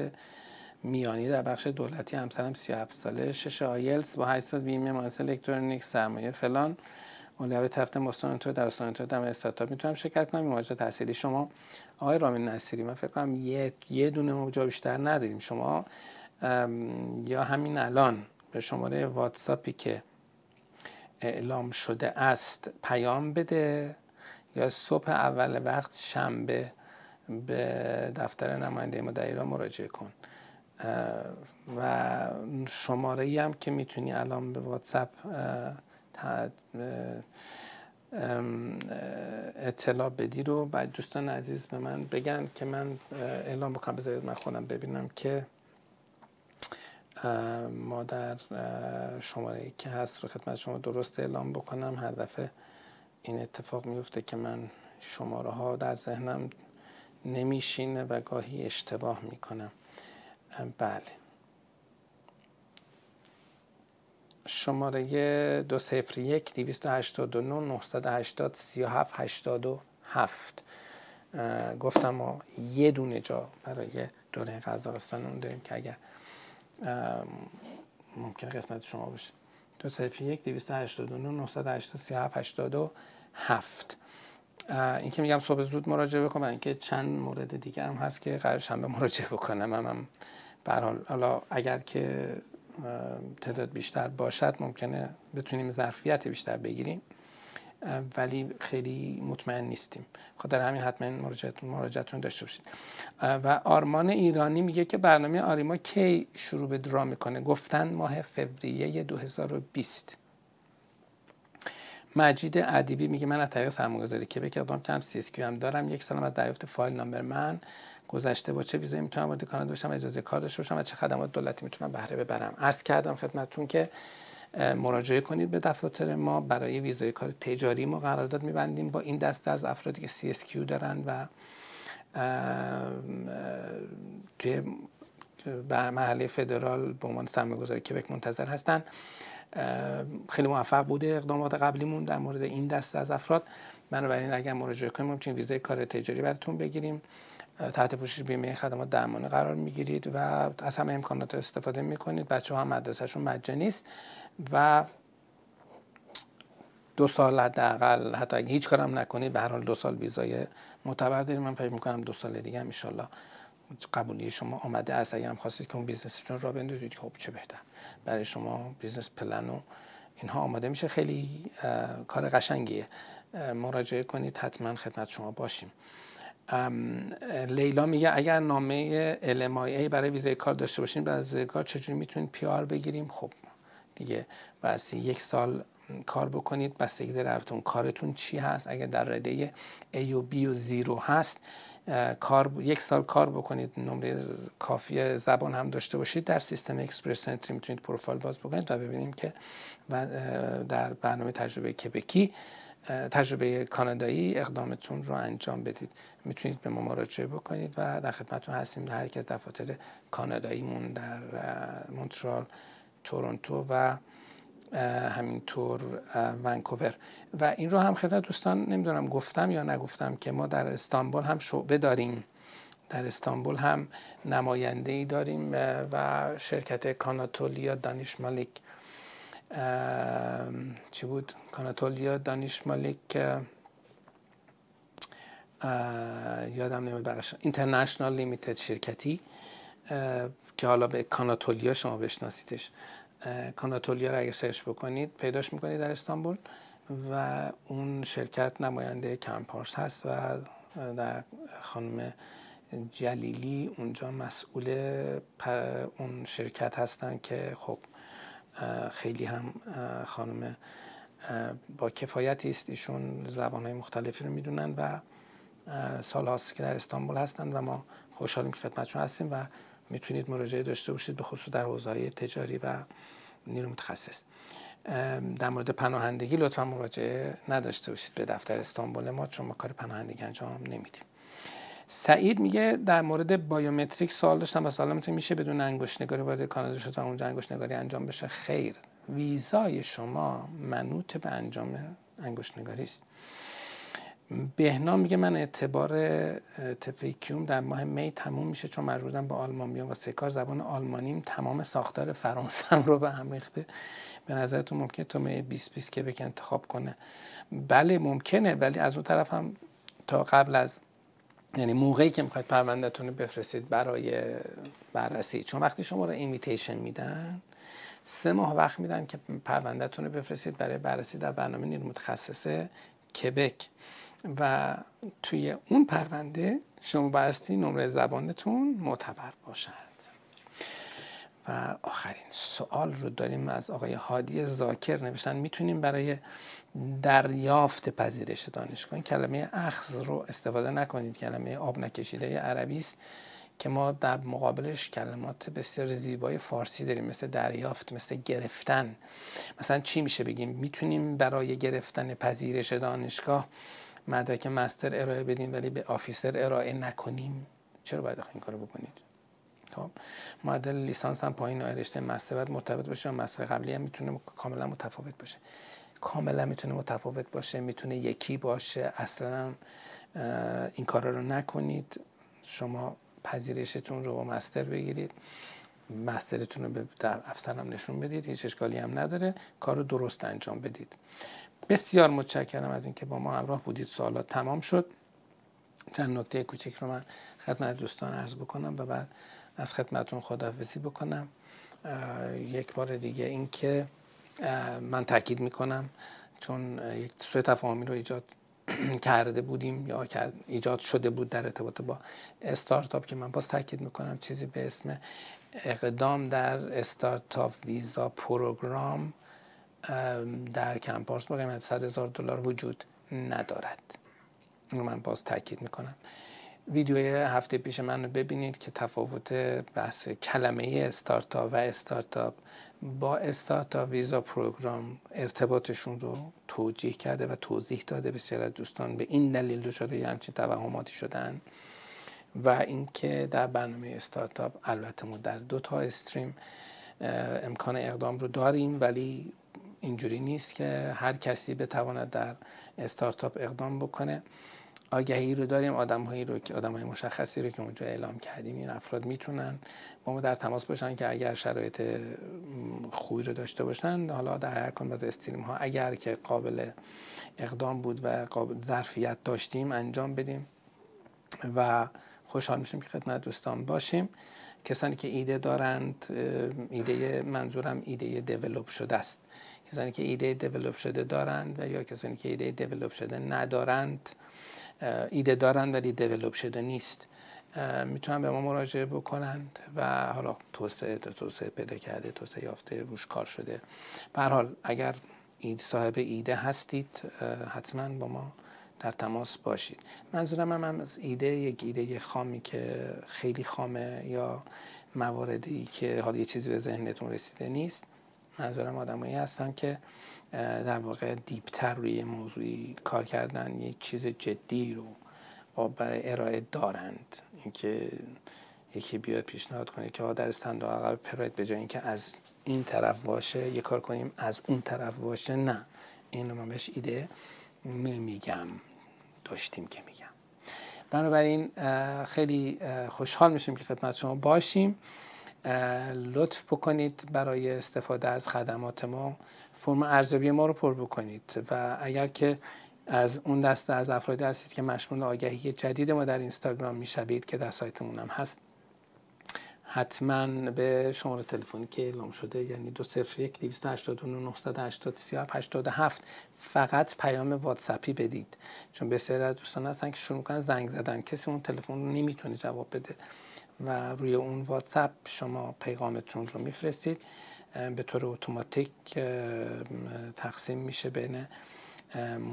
میانی در بخش دولتی، همسرم سی و هفت ساله، شش آیلتس با هشت سال بیمه، مهندس الکترونیک، سرمایه فلان، اولویت هفته مستانتو در مستانتو در استارتاپ میتونم شرکت کنم. مواجه تحصیلی شما آقای رامین نصیری من فکر کنم یه یه دونه موجا بیشتر نداریم. شما یا همین الان به شماره واتساپی که اعلام شده است پیام بده یا صبح اول وقت شنبه به دفتر نماینده ما در ایران مراجعه کن. و شماره‌ای هم که میتونی الان به واتساپ اطلاع بدی رو بعد دوستان عزیز به من بگن که من اعلام بکنم. بذارید من خودم ببینم که ما در شماره‌ای که هست رو خدمت شما درست اعلام بکنم. هر دفعه این اتفاق میفته که من شماره ها در ذهنم نمیشینه و گاهی اشتباه میکنم. بله، شماره دو صفر یک دویست هشتاد و نه نهصد هشتاد سی و هفت هشتاد و هفت. گفتم ما یه دونه جا برای دوره قزاقستان داریم که اگر ممکنه قسمت شما باشه. دو صفر یک دویست هشتاد و نه نهصد هشتاد سی و هفت هشتاد و هفت. این که میگم صبح زود مراجعه بکنم، اینکه چند مورد دیگه هم هست که قرار شنبه مراجعه بکنم. هم هم به هر حال حالا اگر که تعداد بیشتر باشد ممکنه بتونیم ظرفیت بیشتر بگیریم، ولی خیلی مطمئن نیستیم. خاطر همین حتما مراجعتون مراجعتون داشته باشید. و آرمان ایرانی میگه که برنامه آریما کی شروع به درام میکنه؟ گفتن ماه فوریه دو هزار و بیست. مجید ادیبی میگه من از طریق سرمایه‌گذاری کبک اقدام کردم، سی اس کیو هم دارم، یک سالم از دریافت فایل نامبر من گذشته. با چه ویزایی میتونم وارد کانادا بشم؟ اجازه کار داشته باشم و چه خدمات دولتی میتونم بهره ببرم؟ عرض کردم خدمتتون که مراجعه کنید به دفاتر ما. برای ویزای کار تجاری ما قرارداد می‌بندیم با این دسته از افرادی که سی اس کیو دارن و توی مرحله فدرال به عنوان سرمایه‌گذاری کبک منتظر هستن. خیلی موفق بوده اقدامات قبلیمون در مورد این دسته از افراد. بنابراین اگر مراجعه کنیم میتونیم ویزای کار تجاری براتون بگیریم، تحت پوشش بیمه خدمات درمانی قرار میگیرید و از همه امکانات استفاده میکنید. بچه ها هم مدرسهشون مجانی است و دو سال حداقل، حتی اگه هیچ کارم نکنید به هر حال دو سال ویزای معتبر داریم. من فکر میکنم دو سال دیگه ان شاءالله قبولی شما آمده است. اگر هم خواستید که اون بیزنستون را بندازید خب چه بهتر، برای شما بیزنس پلن و اینها آماده میشه. خیلی کار قشنگیه، مراجعه کنید حتما خدمت شما باشیم. لیلا میگه اگر نامه ال ام آی ای برای ویزای کار داشته باشین بعد از ویزای کار چجوری میتونید پی آر بگیریم؟ خب دیگه واسه یک سال کار بکنید، بستگی داره رابطون کارتون چی هست. اگر در رده A و B و زیرو هست کار یک سال کار بکنید، نمره کافی زبان هم داشته باشید، در سیستم اکسپرس انتری میتونید پروفایل باز بکنید و ببینیم که در برنامه تجربه کبکی تجربه کانادایی اقدامتون رو انجام بدید. میتونید به ما مراجعه بکنید و در خدمتتون هستیم. در هر یک از دفاتر کاناداییمون در مونتریال، تورنتو و همینطور ونکوور. و این رو هم خدمت دوستان نمیدونم گفتم یا نگفتم که ما در استانبول هم شعبه داریم. در استانبول هم نماینده‌ای داریم و شرکت کاناتولیا دانش مالک چی بود؟ کاناتولیا دانش مالک یادم نمیاد بقیش اینترنشنال لیمیتد شرکتی که حالا به کاناتولیا شما بشناسیدش. کاناتولیا رو اگه سرچ بکنید پیداش میکنید در استانبول و اون شرکت نماینده کنپارس هست و در خانم جلیلی اونجا مسئول اون شرکت هستن که خب خیلی هم خانم با کفایتی است. ایشون زبان‌های مختلفی رو میدونن و سال هاست که در استانبول هستن و ما خوشحالیم که خدمتشون هستیم و میتونید مراجعه داشته باشید، به خصوص در حوزه‌های تجاری و نیرو متخصص. در مورد پناهندگی لطفا مراجعه نداشته باشید به دفتر استانبول ما، چون ما کار پناهندگی انجام نمیدیم. سعید میگه در مورد بایومتریک سوال داشتم و سوال مثل میشه بدون انگشت نگاری وارد کانادا شد و اونجا انگشت نگاری انجام بشه؟ خیر، ویزای شما منوط به انجام انگشت نگاری است. بهنام میگه من اعتبار تفیکیوم در ماه می تموم میشه چون مجبورم به آلمان بیام و سه کار زبان آلمانیم، تمام ساختار فرانسم رو به هم ریخته. به نظرتون ممکنه تو می بیست بیست که بک انتخاب کنه؟ بله ممکنه، ولی از اون طرف هم تا قبل از یعنی موقعی که میخواید پروندهتون رو بفرستید برای بررسی، چون وقتی شما رو اینویتیشن میدن سه ماه وقت میدن که پروندهتون رو بفرستید برای بررسی در برنامه نیرو متخصصه کبک و توی اون پرونده شما بایستی نمره زبانتون معتبر باشد. و آخرین سوال رو داریم از آقای هادی زاکر، نوشتن میتونیم برای دریافت پذیرش دانشگاه کلمه اخذ رو استفاده نکنید، کلمه آب نکشیده عربی است که ما در مقابلش کلمات بسیار زیبای فارسی داریم، مثل دریافت، مثل گرفتن. مثلا چی میشه بگیم؟ میتونیم برای گرفتن پذیرش دانشگاه مدرک مستر ارائه بدیم ولی به آفیسر ارائه نکنیم. چرا باید این کارو بکنید؟ خب معدل لیسانس هم پایین رشته مستر باید مرتبط باشه، مستر قبلی هم میتونه کاملا متفاوت باشه، کاملا میتونه متفاوت باشه، میتونه یکی باشه. اصلا این کارا رو نکنید. شما پذیرشتون رو با مستر بگیرید، مسترتون رو به افسر هم نشون بدید، هیچ اشکالی هم نداره، کار رو درست انجام بدید. بسیار متشکرم از اینکه با ما همراه بودید. سوالات تمام شد. چند نکته کوچک رو من خدمت دوستان عرض بکنم و بعد از خدمتتون خداحافظی بکنم. یک بار دیگه اینکه من تاکید میکنم چون یک سوء تفاهمی رو ایجاد کرده بودیم یا ایجاد شده بود در ارتباط با استارتاپ، که من باز تاکید میکنم چیزی به اسم اقدام در استارتاپ ویزا پروگرام در کنپارس با قیمت صد هزار دلار وجود ندارد. اینو من باز تاکید میکنم. ویدیوی هفته پیش من رو ببینید که تفاوت بحث کلمه استارتاپ و استارتاپ با استارتاپ ویزا پروگرام ارتباطشون رو توضیح کرده و توضیح داده. بسیار از دوستان به این دلیل دچار یه همچین توهماتی شدن. و اینکه در برنامه استارتاپ البته ما در دو تا استریم امکان اقدام رو داریم، ولی اینجوری نیست که هر کسی بتواند در استارتاپ اقدام بکنه. آگهی رو داریم، آدم‌هایی رو که آدم‌های مشخصی رو که اونجا اعلام کردیم، این افراد میتونن با ما در تماس باشن که اگر شرایط خوبی رو داشته باشن، حالا در هر کدوم از استریم‌ها اگر که قابل اقدام بود و قابل ظرفیت داشتیم انجام بدیم و خوشحال میشیم که خدمت دوستان باشیم. کسانی که ایده دارند، ایده منظورم ایده دیولپ شده است، کسانی که ایده دیولپ شده دارند و یا کسانی که ایده دیولپ شده ندارند، ایده دارند ولی دیولپ شده نیست، میتونن به ما مراجعه بکنند و حالا توسعه توسعه پیدا کرده، توسعه یافته، روش کار شده. به هر حال اگر صاحب ایده هستید حتما با ما در تماس باشید. منظورم هم از ایده یک ایده خامی که خیلی خامه یا مواردی که حالا یه چیزی به ذهنتون رسیده نیست. منظورم آدمایی هستن که در واقع دیپتر روی موضوعی کار کردن، یک چیز جدی رو برای ارائه دارند. اینکه یکی بیاد پیشنهاد کنه که در صندوق عقب پراید به جای اینکه از این طرف واشه یه کار کنیم از اون طرف واشه، نه، اینو من بهش ایده میگم، داشتیم که میگم. بنابراین خیلی خوشحال میشیم که خدمت شما باشیم. لطف بکنید برای استفاده از خدمات ما فرم ارزیابی ما رو پر بکنید و اگر که از اون دسته از افرادی هستید که مشمول آگهی جدید ما در اینستاگرام میشوید که در سایتمون هم هست، حتما به شماره تلفنی که اعلام شده، یعنی دو صفر یک دویست هشتاد و نه نهصد هشتاد و هفت، فقط پیام واتسپی بدید، چون بسیاری از دوستان هستن که شروع می‌کنن زنگ زدن، کسی اون تلفن رو نمیتونه جواب بده و روی اون واتساپ شما پیغامتون رو میفرستید، به طور اتوماتیک تقسیم میشه بین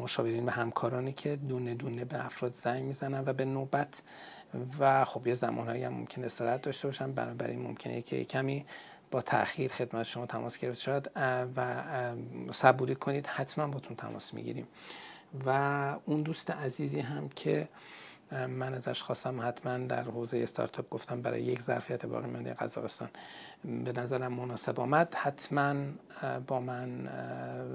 مشاورین و همکارانی که دونه دونه به افراد زنگ میزنن و به نوبت. و خب یه زمانهایی هم ممکن استراحت داشته باشن، بنابراین ممکنه که کمی با تأخیر خدمت شما تماس گرفت شد و صبوری کنید، حتما باتون تماس میگیریم. و اون دوست عزیزی هم که من ازش خواستم حتما در حوزه استارتاپ گفتم برای یک ظرفیت باقی مانده قزاقستان به نظرم مناسب آمد، حتما با من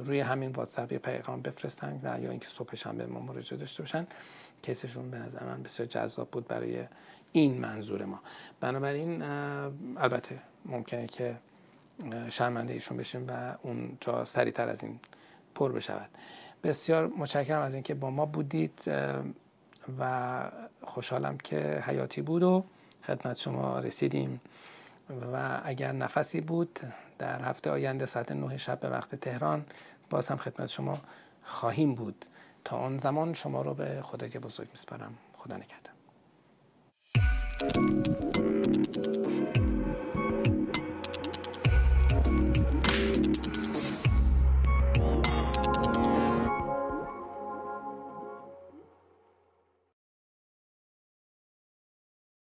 روی همین واتساپ پیغام بفرستن و یا اینکه صبح شنبه ما مراجعه داشته باشن. کیسشون به نظر من بسیار جذاب بود برای این منظور ما. بنابراین البته ممکنه که شرمنده ایشون بشیم و اونجا سریعتر از این پر بشود. بسیار متشکرم از اینکه با ما بودید. و خوشحالم که حیاتی بود و خدمت شما رسیدیم و اگر نفسی بود در هفته آینده ساعت نه شب به وقت تهران باز هم خدمت شما خواهیم بود. تا آن زمان شما رو به خدای بزرگ میسپارم. خدا نگهدار.